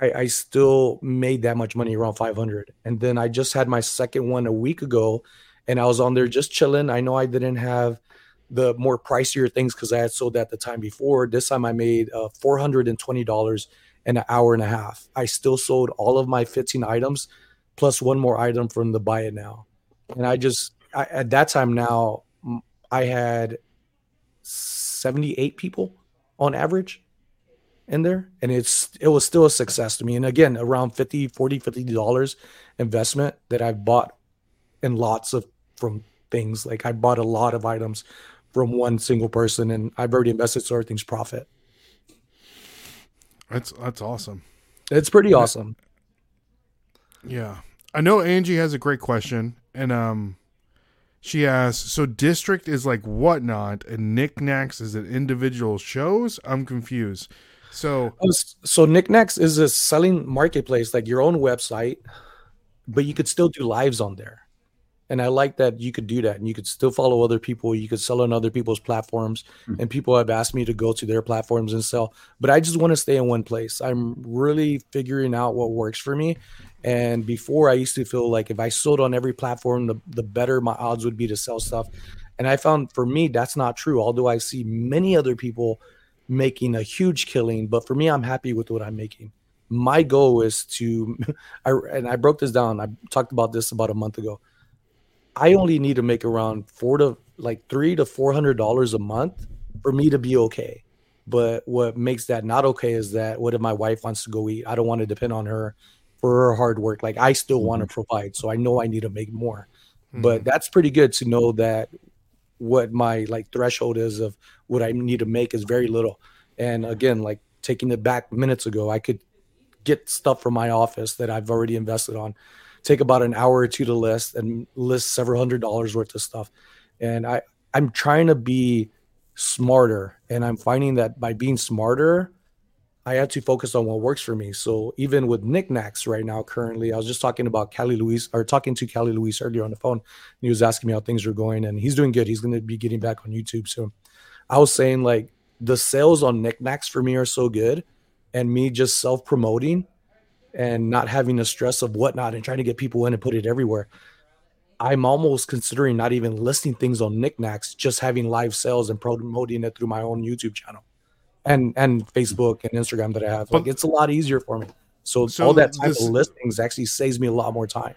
I, I still made that much money, around five hundred. And then I just had my second one a week ago, and I was on there just chilling. I know I didn't have the more pricier things because I had sold that the time before. This time I made uh, four hundred twenty dollars in an hour and a half. I still sold all of my fifteen items plus one more item from the buy it now. And I just, I, at that time now, I had seventy-eight people on average in there, and it's it was still a success to me. And again, around fifty dollars investment that I've bought in lots of from things. Like, I bought a lot of items from one single person, and I've already invested, so everything's profit. That's that's awesome. It's pretty awesome. Yeah. I know Angie has a great question, and um she asks, so District is like Whatnot and Knickknacks is an individual shows? I'm confused. So so Knickknacks is a selling marketplace, like your own website, but you could still do lives on there. And I like that you could do that, and you could still follow other people. You could sell on other people's platforms, mm-hmm. and people have asked me to go to their platforms and sell. But I just want to stay in one place. I'm really figuring out what works for me. And before, I used to feel like if I sold on every platform, the, the better my odds would be to sell stuff. And I found for me, that's not true. Although I see many other people making a huge killing, but for me, I'm happy with what I'm making. My goal is to, I, and I broke this down. I talked about this about a month ago. I only need to make around four to like three to four hundred dollars a month for me to be okay. But what makes that not okay is that what if my wife wants to go eat? I don't want to depend on her for her hard work. Like, I still want to provide, so I know I need to make more. Mm-hmm. But that's pretty good to know that what my like threshold is of what I need to make is very little. And again, like taking it back minutes ago, I could get stuff from my office that I've already invested on, take about an hour or two to list, and list several hundred dollars worth of stuff. And I, I'm trying to be smarter, and I'm finding that by being smarter, I have to focus on what works for me. So even with Knickknacks right now, currently, I was just talking about Callie Louise or talking to Callie Louise earlier on the phone. And he was asking me how things were going, and he's doing good. He's going to be getting back on YouTube soon. I was saying, like, the sales on Knickknacks for me are so good, and me just self-promoting and not having the stress of Whatnot and trying to get people in and put it everywhere, I'm almost considering not even listing things on Knickknacks, just having live sales and promoting it through my own YouTube channel and and Facebook and Instagram that I have. But, like, it's a lot easier for me. So, so all that type this, of listings actually saves me a lot more time.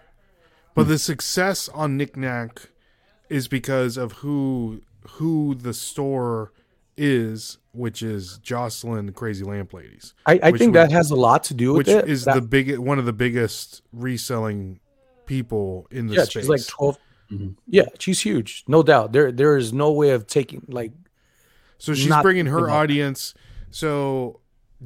But the success on Knickknack is because of who who the store is, which is Jocelyn, Crazy Lamp Ladies. I, I think that has a lot to do with it. Which is the big, one of the biggest reselling people in the space. Yeah, she's like twelve. Mm-hmm. Yeah, she's huge, no doubt. There, there is no way of taking like. So she's bringing her audience. So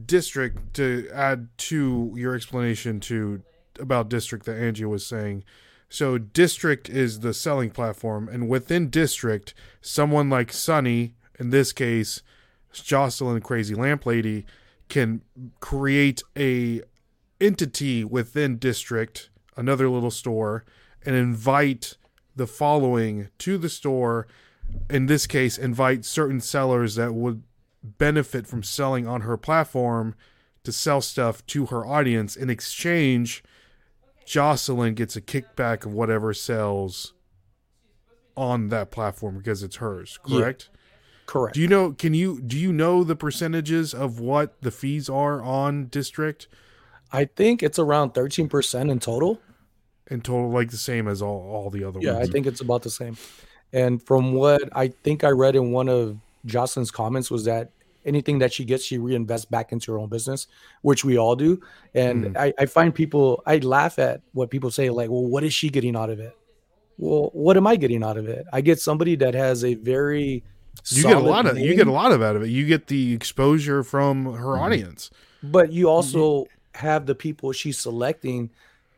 District, to add to your explanation to about District that Angie was saying. So District is the selling platform, and within District, someone like Sonny, in this case, Jocelyn, Crazy Lamp Lady, can create a entity within District, another little store, and invite the following to the store. In this case, invite certain sellers that would benefit from selling on her platform to sell stuff to her audience. In exchange, Jocelyn gets a kickback of whatever sells on that platform because it's hers, correct? Yeah. Correct. Do you know, can you, do you know the percentages of what the fees are on District? I think it's around thirteen percent in total. In total, like the same as all, all the other yeah, ones. Yeah, I think it's about the same. And from what I think I read in one of Jocelyn's comments was that anything that she gets, she reinvests back into her own business, which we all do. And mm. I, I find people, I laugh at what people say, like, well, what is she getting out of it? Well, what am I getting out of it? I get somebody that has a very you get a lot of name. you get a lot of out of it. You get the exposure from her mm. audience, but you also have the people she's selecting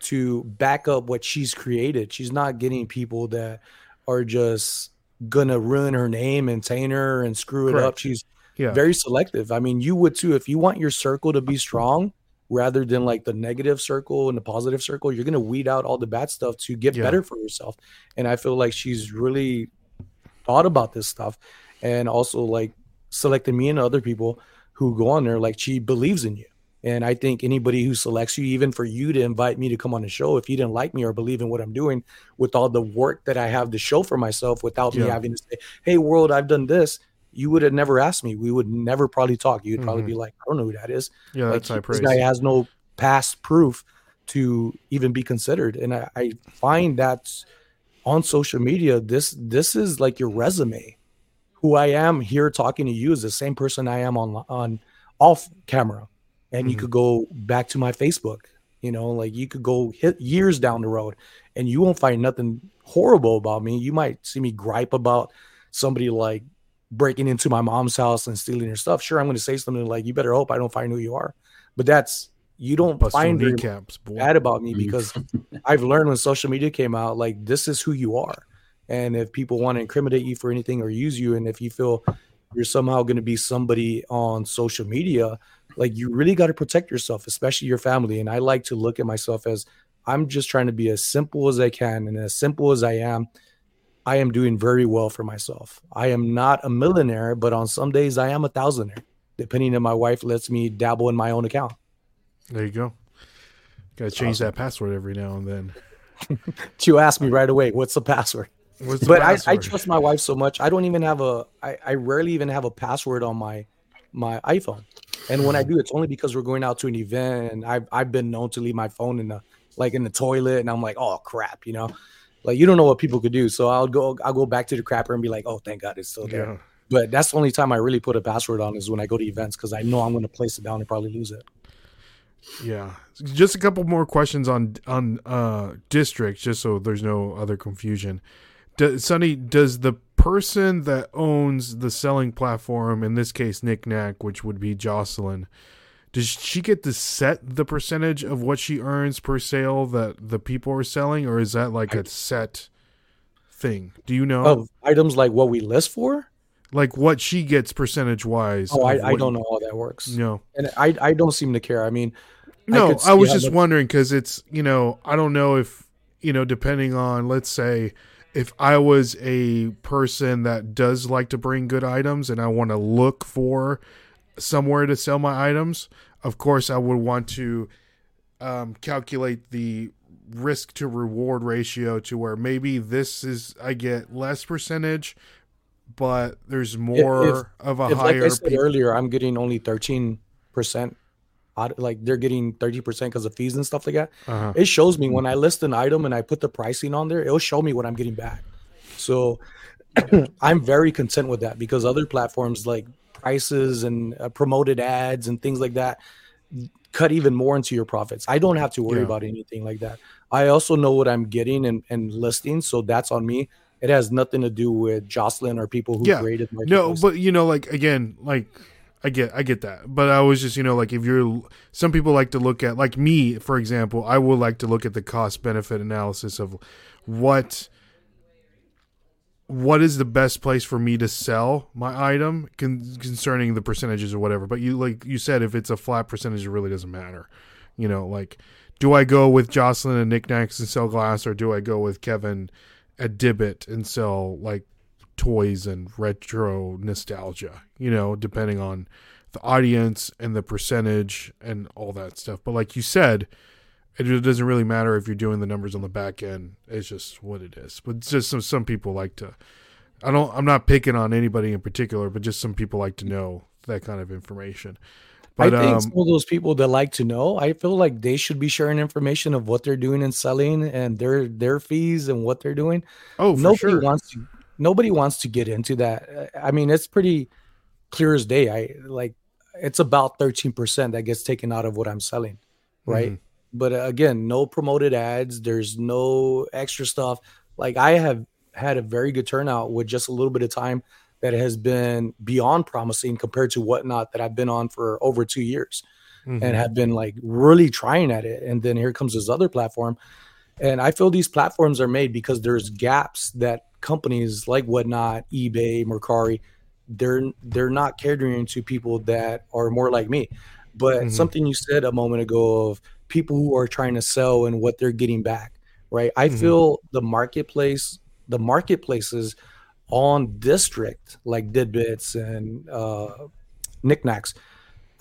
to back up what she's created. She's not getting people that are just gonna ruin her name and taint her and screw Correct. It up. She's yeah. very selective. I mean, you would too if you want your circle to be strong. Rather than like the negative circle and the positive circle, you're going to weed out all the bad stuff to get yeah. better for yourself. And I feel like she's really thought about this stuff and also like selected me and other people who go on there. Like she believes in you. And I think anybody who selects you, even for you to invite me to come on the show, if you didn't like me or believe in what I'm doing with all the work that I have to show for myself without yeah. me having to say, hey, world, I've done this. You would have never asked me. We would never probably talk. You'd probably mm-hmm. be like, I don't know who that is. Yeah, like, that's high praise. This guy has no past proof to even be considered. And I, I find that on social media, this this is like your resume. Who I am here talking to you is the same person I am on on off camera. And mm-hmm. you could go back to my Facebook. You know, like you could go hit years down the road and you won't find nothing horrible about me. You might see me gripe about somebody like, breaking into my mom's house and stealing her stuff. Sure, I'm going to say something like, "You better hope I don't find who you are." But that's you don't Bust find recaps bad about me because I've learned when social media came out, like this is who you are, and if people want to incriminate you for anything or use you, and if you feel you're somehow going to be somebody on social media, like you really got to protect yourself, especially your family. And I like to look at myself as I'm just trying to be as simple as I can and as simple as I am. I am doing very well for myself. I am not a millionaire, but on some days I am a thousandaire, depending on my wife lets me dabble in my own account. There you go. Got to change awesome. That password every now and then. She asked me right away, what's the password? What's the but password? I, I trust my wife so much. I don't even have a, I, I rarely even have a password on my, my iPhone. And when I do, it's only because we're going out to an event and I've, I've been known to leave my phone in the, like in the toilet. And I'm like, oh crap, you know? Like you don't know what people could do, so I'll go. I'll go back to the crapper and be like, "Oh, thank God it's still there." Yeah. But that's the only time I really put a password on is when I go to events because I know I'm going to place it down and probably lose it. Yeah, just a couple more questions on on uh, District, just so there's no other confusion. Does, Sonny, does the person that owns the selling platform, in this case, Knickknack, which would be Jocelyn, does she get to set the percentage of what she earns per sale that the people are selling, or is that like a set thing? Do you know? Of items like what we list for? Like what she gets percentage-wise. Oh, I, I don't know how that works. No. And I I don't seem to care. I mean. No, I, I was just wondering because it's, you know, I don't know if, you know, depending on, let's say, if I was a person that does like to bring good items and I want to look for somewhere to sell my items, of course I would want to um, calculate the risk to reward ratio to where maybe this is I get less percentage but there's more if, of a if, higher like I said pe- earlier I'm getting only thirteen percent out, like they're getting thirty percent because of fees and stuff like that. Uh-huh. It shows me when I list an item and I put the pricing on there, it'll show me what I'm getting back, so I'm very content with that because other platforms like prices and uh, promoted ads and things like that cut even more into your profits. I don't have to worry yeah. about anything like that. I also know what I'm getting and, and listing, so that's on me. It has nothing to do with Jocelyn or people who yeah. created my no post. But you know, like again, like I get I get that, but I was just, you know, like if you're some people like to look at, like me for example, I would like to look at the cost benefit analysis of what what is the best place for me to sell my item con- concerning the percentages or whatever. But you, like you said, if it's a flat percentage, it really doesn't matter. You know, like, do I go with Jocelyn and Knickknacks and sell glass, or do I go with Kevin at Dibbit and sell like toys and retro nostalgia, you know, depending on the audience and the percentage and all that stuff. But like you said, it doesn't really matter if you're doing the numbers on the back end. It's just what it is. But it's just some, some people like to, I don't, I'm not picking on anybody in particular, but just some people like to know that kind of information. But, I think um, some of those people that like to know, I feel like they should be sharing information of what they're doing and selling and their their fees and what they're doing. Oh, for nobody sure. wants to. Nobody wants to get into that. I mean, it's pretty clear as day. I like it's about thirteen percent that gets taken out of what I'm selling, right? Mm-hmm. But again, no promoted ads. There's no extra stuff. Like I have had a very good turnout with just a little bit of time that has been beyond promising compared to Whatnot that I've been on for over two years mm-hmm. and have been like really trying at it. And then here comes this other platform. And I feel these platforms are made because there's gaps that companies like Whatnot, eBay, Mercari, they're, they're not catering to people that are more like me. But mm-hmm. something you said a moment ago of people who are trying to sell and what they're getting back, right? I mm-hmm. feel the marketplace, the marketplaces on District, like Dibbits and uh, Knickknacks,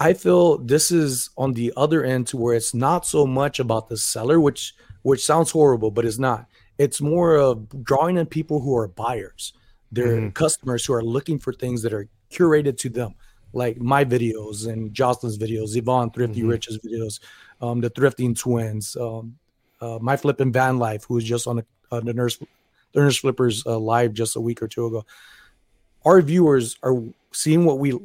I feel this is on the other end to where it's not so much about the seller, which which sounds horrible, but it's not. It's more of drawing in people who are buyers. They're mm-hmm. customers who are looking for things that are curated to them, like my videos and Jocelyn's videos, Yvonne Thrifty mm-hmm. Rich's videos, um, the Thrifting Twins, um, uh, my flipping van life, who was just on the, on the nurse the nurse flippers uh, live just a week or two ago. Our viewers are seeing what we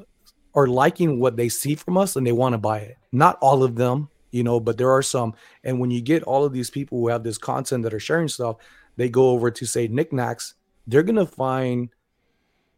are liking, what they see from us, and they want to buy it. Not all of them, you know, but there are some. And when you get all of these people who have this content that are sharing stuff, they go over to say Knickknacks, they're going to find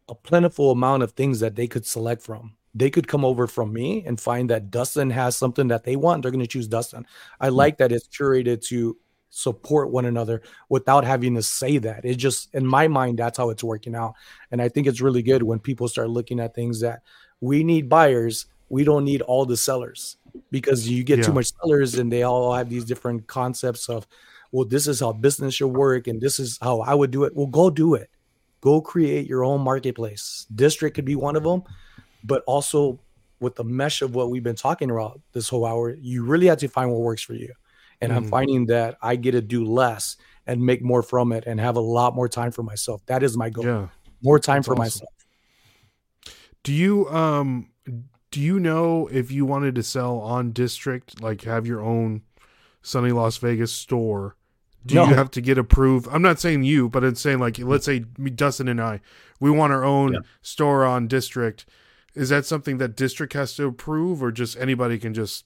a plentiful amount of things that they could select from. They could come over from me and find that Dustin has something that they want. They're going to choose Dustin. I mm-hmm. like that it's curated to support one another without having to say that. It just, in my mind, that's how it's working out. And I think it's really good when people start looking at things that we need buyers. We don't need all the sellers, because you get yeah. too much sellers and they all have these different concepts of, well, this is how business should work and this is how I would do it. Well, go do it. Go create your own marketplace. District could be one of them, but also with the mesh of what we've been talking about this whole hour, you really have to find what works for you. And mm-hmm. I'm finding that I get to do less and make more from it and have a lot more time for myself. That is my goal. Yeah. More time That's for awesome. myself. Do you, um, do you know if you wanted to sell on District, like have your own Sonny Las Vegas store, do no. you have to get approved? I'm not saying you, but it's saying like, let's say Dustin and I, we want our own yeah. store on District. Is that something that District has to approve, or just anybody can just,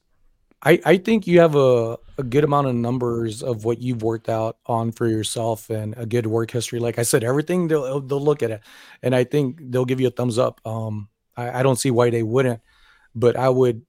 I, I think you have a, a good amount of numbers of what you've worked out on for yourself and a good work history. Like I said, everything they'll they'll look at it, and I think they'll give you a thumbs up. Um, I, I don't see why they wouldn't, but I would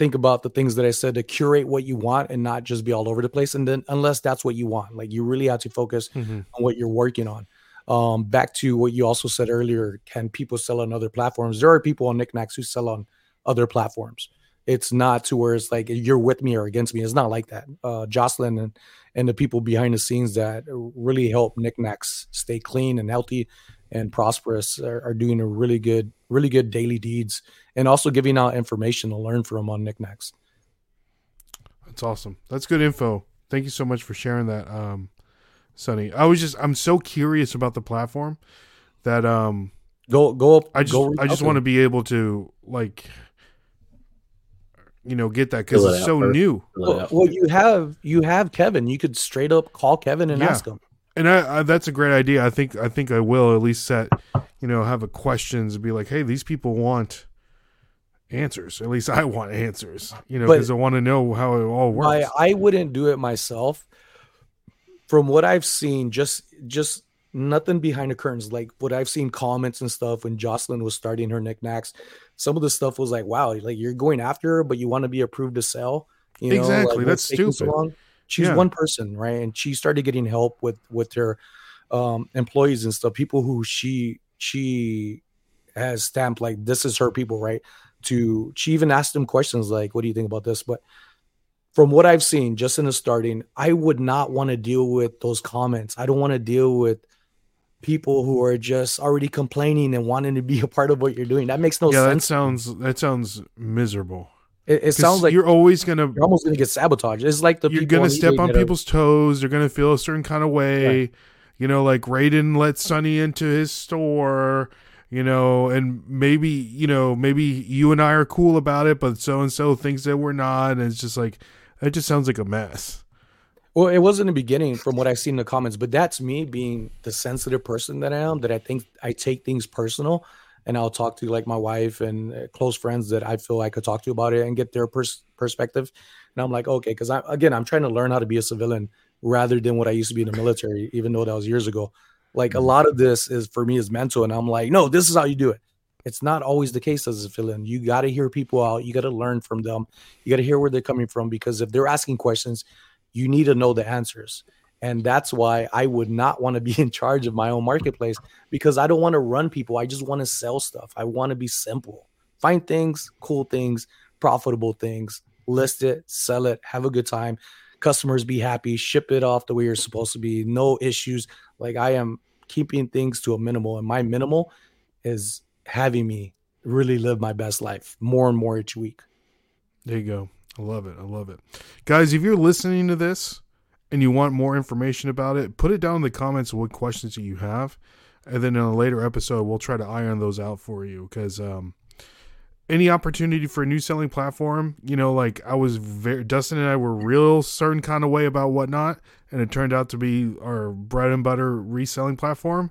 think about the things that I said to curate what you want and not just be all over the place. And then, unless that's what you want, like you really have to focus mm-hmm. on what you're working on. Um, back to what you also said earlier: can people sell on other platforms? There are people on Knickknacks who sell on other platforms. It's not to where it's like you're with me or against me. It's not like that. Uh, Jocelyn and, and the people behind the scenes that really help Knickknacks stay clean and healthy and prosperous are, are doing a really good, really good daily deeds, and also giving out information to learn from on Knickknacks. That's awesome. That's good info. Thank you so much for sharing that, um, Sonny. I was just, I'm so curious about the platform that um, go go up. I just go I just want to be able to like. you know, get that because it's so first. new. Well, well, you have, you have Kevin, you could straight up call Kevin and yeah. ask him. And I, I, that's a great idea. I think, I think I will at least set, you know, have a questions and be like, hey, these people want answers. At least I want answers, you know, because I want to know how it all works. I, I wouldn't do it myself. From what I've seen, just, just nothing behind the curtains. Like what I've seen comments and stuff when Jocelyn was starting her Knickknacks, some of the stuff was like, wow, like you're going after her, but you want to be approved to sell. You exactly. know, like, that's stupid. So She's yeah. one person, right? And she started getting help with, with her um, employees and stuff, people who she, she has stamped like, this is her people, right? To, she even asked them questions like, what do you think about this? But from what I've seen just in the starting, I would not want to deal with those comments. I don't want to deal with people who are just already complaining and wanting to be a part of what you're doing. That makes no yeah, sense. That sounds that sounds miserable. It, it sounds like you're always gonna you're almost gonna get sabotaged. It's like the you're people gonna step on people's are, toes. They're gonna feel a certain kind of way. Right. You know, like Raiden let Sonny into his store. you know, and maybe, you know, maybe you and I are cool about it, but so-and-so thinks that we're not. And it's just like, that just sounds like a mess. Well, it was in the beginning from what I see in the comments, but that's me being the sensitive person that I am, that I think I take things personal, and I'll talk to like my wife and close friends that I feel I could talk to about it and get their pers- perspective. And I'm like, okay, because I, again, I'm trying to learn how to be a civilian rather than what I used to be in the military, even though that was years ago. Like a lot of this is for me is mental. And I'm like, no, this is how you do it. It's not always the case as a civilian. You got to hear people out. You got to learn from them. You got to hear where they're coming from, because if they're asking questions, you need to know the answers. And that's why I would not want to be in charge of my own marketplace, because I don't want to run people. I just want to sell stuff. I want to be simple. Find things, cool things, profitable things, list it, sell it, have a good time. Customers be happy, ship it off the way you're supposed to be. No issues. Like I am keeping things to a minimal, and my minimal is having me really live my best life more and more each week. There you go. I love it. I love it. Guys, if you're listening to this and you want more information about it, put it down in the comments what questions that you have. And then in a later episode, we'll try to iron those out for you. Because um, any opportunity for a new selling platform, you know, like I was very, Dustin and I were real certain kind of way about Whatnot. And it turned out to be our bread and butter reselling platform.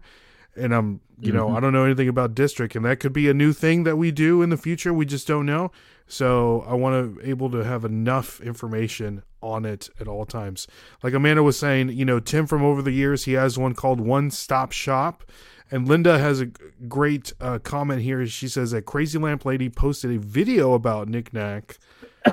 And I'm, you know, mm-hmm. I don't know anything about District, and that could be a new thing that we do in the future. We just don't know. So I want to able to have enough information on it at all times. Like Amanda was saying, you know, Tim from over the years, he has one called One Stop Shop. And Linda has a great uh, comment here. She says that Crazy Lamp Lady posted a video about Knickknack,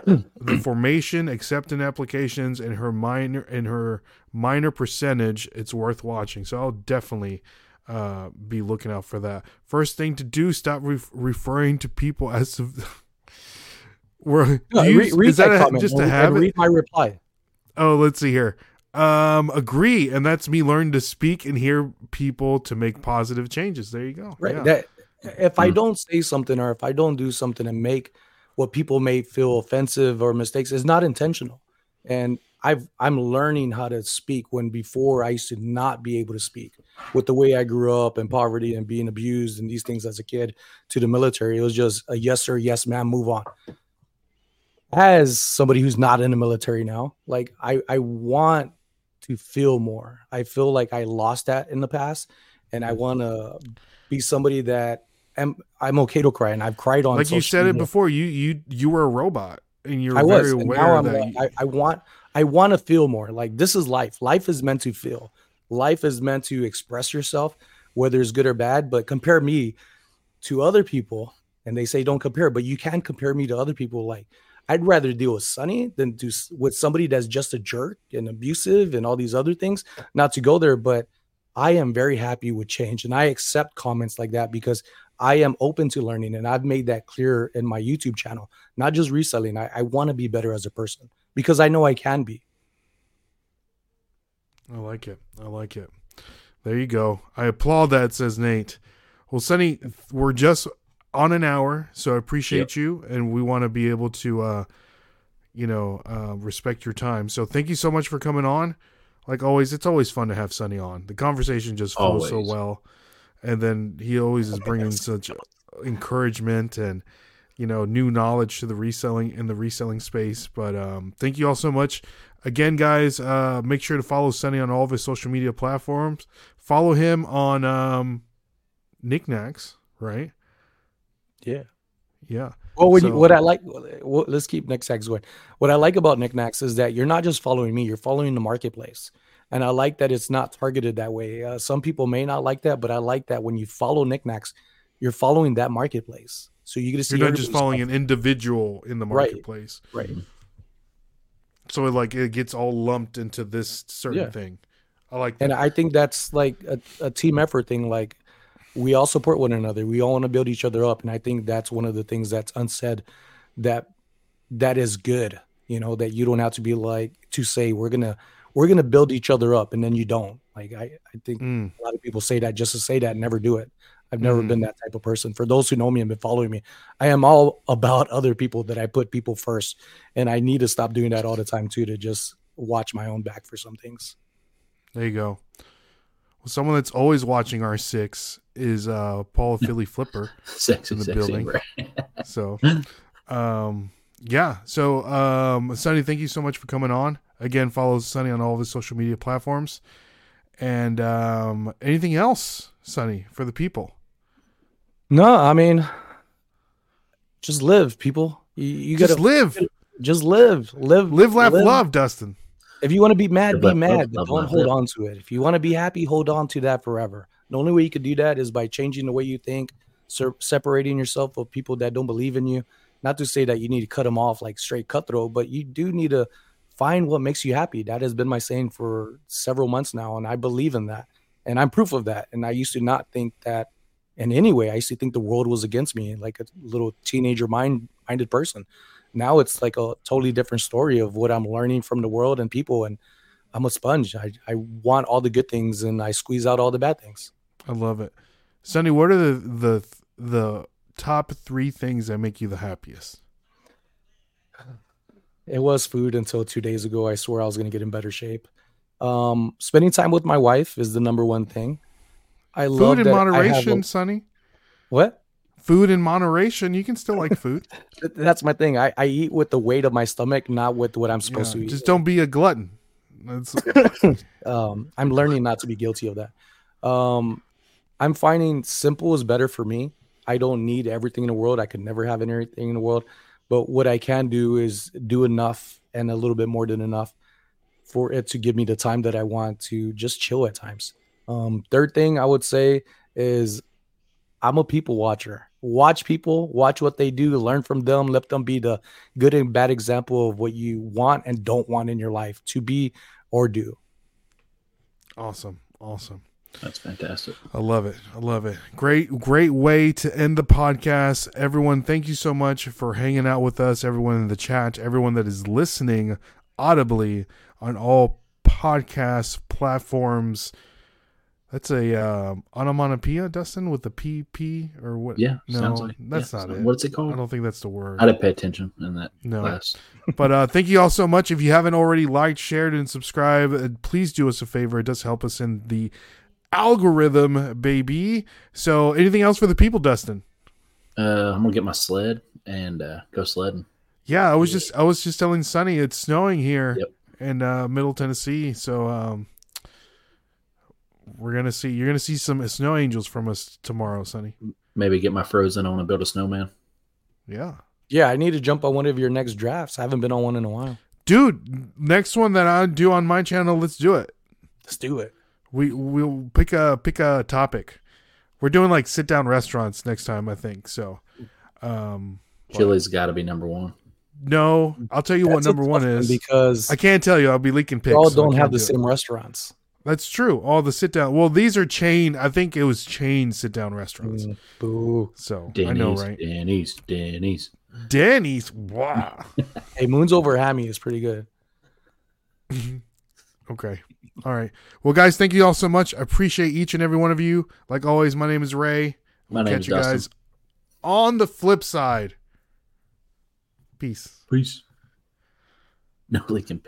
the formation, acceptance applications, and her minor and her minor percentage. It's worth watching. So I'll definitely uh be looking out for that. First thing to do, stop re- referring to people as we're no, you, read, read is that, that a, just to have read my reply. Oh, let's see here. Um agree, and that's me learning to speak and hear people to make positive changes. There you go. Right. Yeah. That, if I don't say something or if I don't do something and make what people may feel offensive or mistakes, is not intentional. And I've, I'm learning how to speak when before I used to not be able to speak. With the way I grew up and poverty and being abused and these things as a kid to the military, it was just a yes sir, yes ma'am, move on. As somebody who's not in the military now, like I, I want to feel more. I feel like I lost that in the past, and I want to be somebody that I'm, I'm okay to cry. And I've cried on. Like you said it before, you you you were a robot, and you're I was, very aware now that I'm, you... I, I want. I want to feel more. Like this is life. Life is meant to feel. Life is meant to express yourself, whether it's good or bad. But compare me to other people, and they say don't compare, but you can compare me to other people. Like I'd rather deal with Sonny than do with somebody that's just a jerk and abusive and all these other things. Not to go there, but I am very happy with change, and I accept comments like that because I am open to learning, and I've made that clear in my YouTube channel. Not just reselling. I, I want to be better as a person, because I know I can be. I like it. I like it. There you go. I applaud that, says Nate. Well, Sonny, we're just on an hour, so I appreciate yep. you, and we want to be able to, uh, you know, uh, respect your time. So thank you so much for coming on. Like always, it's always fun to have Sonny on. The conversation just flows always. So well, and then he always is bringing such encouragement and, you know, new knowledge to the reselling in the reselling space. But um, thank you all so much. Again, guys, uh, make sure to follow Sonny on all of his social media platforms. Follow him on um, Knickknacks, right? Yeah. Yeah. Well, when so, you, what I like, well, let's keep Knickknacks going. What I like about Knickknacks is that you're not just following me, you're following the marketplace. And I like that it's not targeted that way. Uh, some people may not like that, but I like that when you follow Knickknacks, you're following that marketplace. So you get to see you're not just following an individual in the marketplace. Right. right. So it like it gets all lumped into this certain yeah. thing. I like that. And I think that's like a, a team effort thing. Like we all support one another. We all want to build each other up. And I think that's one of the things that's unsaid that that is good. You know, that you don't have to be like to say we're gonna we're gonna build each other up, and then you don't. Like I, I think mm. a lot of people say that just to say that and never do it. I've never mm-hmm. been that type of person. For those who know me and been following me, I am all about other people, that I put people first. And I need to stop doing that all the time too, to just watch my own back for some things. There you go. someone that's always watching R six is uh, Paul Philly Flipper sexy, in the sexy, building. Right? So, um, yeah. So, um, Sonny, thank you so much for coming on. Again, follow Sonny on all of his social media platforms. And um, anything else, Sonny, for the people? No, I mean, just live, people. You, you just gotta live. Just live. Live. Live, laugh, live. Love, Dustin. If you want to be mad, be mad. But don't hold on to it. If you want to be happy, hold on to that forever. The only way you could do that is by changing the way you think, separating yourself from people that don't believe in you. Not to say that you need to cut them off like straight cutthroat, but you do need to find what makes you happy. That has been my saying for several months now, and I believe in that. And I'm proof of that. And I used to not think that in any way. I used to think the world was against me, like a little teenager mind minded person. Now it's like a totally different story of what I'm learning from the world and people. And I'm a sponge. I, I want all the good things and I squeeze out all the bad things. I love it. Sonny, what are the, the, the top three things that make you the happiest? It was food until two days ago. I swore I was going to get in better shape. Um, spending time with my wife is the number one thing. I food love food in moderation, a- Sonny. What? Food in moderation. You can still like food. That's my thing. I, I eat with the weight of my stomach, not with what I'm supposed yeah, to eat. Just don't be a glutton. That's... um, I'm learning not to be guilty of that. Um, I'm finding simple is better for me. I don't need everything in the world. I could never have anything in the world. But what I can do is do enough and a little bit more than enough for it to give me the time that I want to just chill at times. Um, third thing I would say is I'm a people watcher. Watch people, watch what they do, learn from them, let them be the good and bad example of what you want and don't want in your life to be or do. Awesome. Awesome. That's fantastic. I love it. I love it. Great, great way to end the podcast. Everyone, thank you so much for hanging out with us. Everyone in the chat, everyone that is listening audibly on all podcast platforms. That's a um, onomatopoeia, Dustin, with the P P or what? Yeah, no, sounds like, that's yeah, not sounds, it. What's it called? I don't think that's the word. I didn't pay attention in that no. class. But uh, thank you all so much. If you haven't already liked, shared, and subscribed, please do us a favor. It does help us in the algorithm, baby. So anything else for the people, Dustin? Uh, I'm going to get my sled and uh, go sledding. Yeah, I was yeah. just I was just telling Sonny it's snowing here yep. in uh, Middle Tennessee, so... Um, We're gonna see. You're gonna see some snow angels from us tomorrow, Sonny. Maybe get my Frozen on and build a snowman. Yeah, yeah. I need to jump on one of your next drafts. I haven't been on one in a while, dude. Next one that I do on my channel, let's do it. Let's do it. We we'll pick a pick a topic. We're doing like sit down restaurants next time, I think. So, um, Chili's got to be number one. No, I'll tell you That's what number one is because I can't tell you. I'll be leaking pics. We all don't so have the do same it. Restaurants. That's true. All the sit down. Well, these are chain. I think it was chain sit down restaurants. Mm, boo. So Denny's, I know, right? Denny's, Denny's, Denny's. Wow. Hey, Moon's Over Hammy is pretty good. Okay. All right. Well, guys, thank you all so much. I appreciate each and every one of you. Like always, my name is Ray. My we'll name catch is you Dustin. Guys on the flip side. Peace. Peace. No leaking.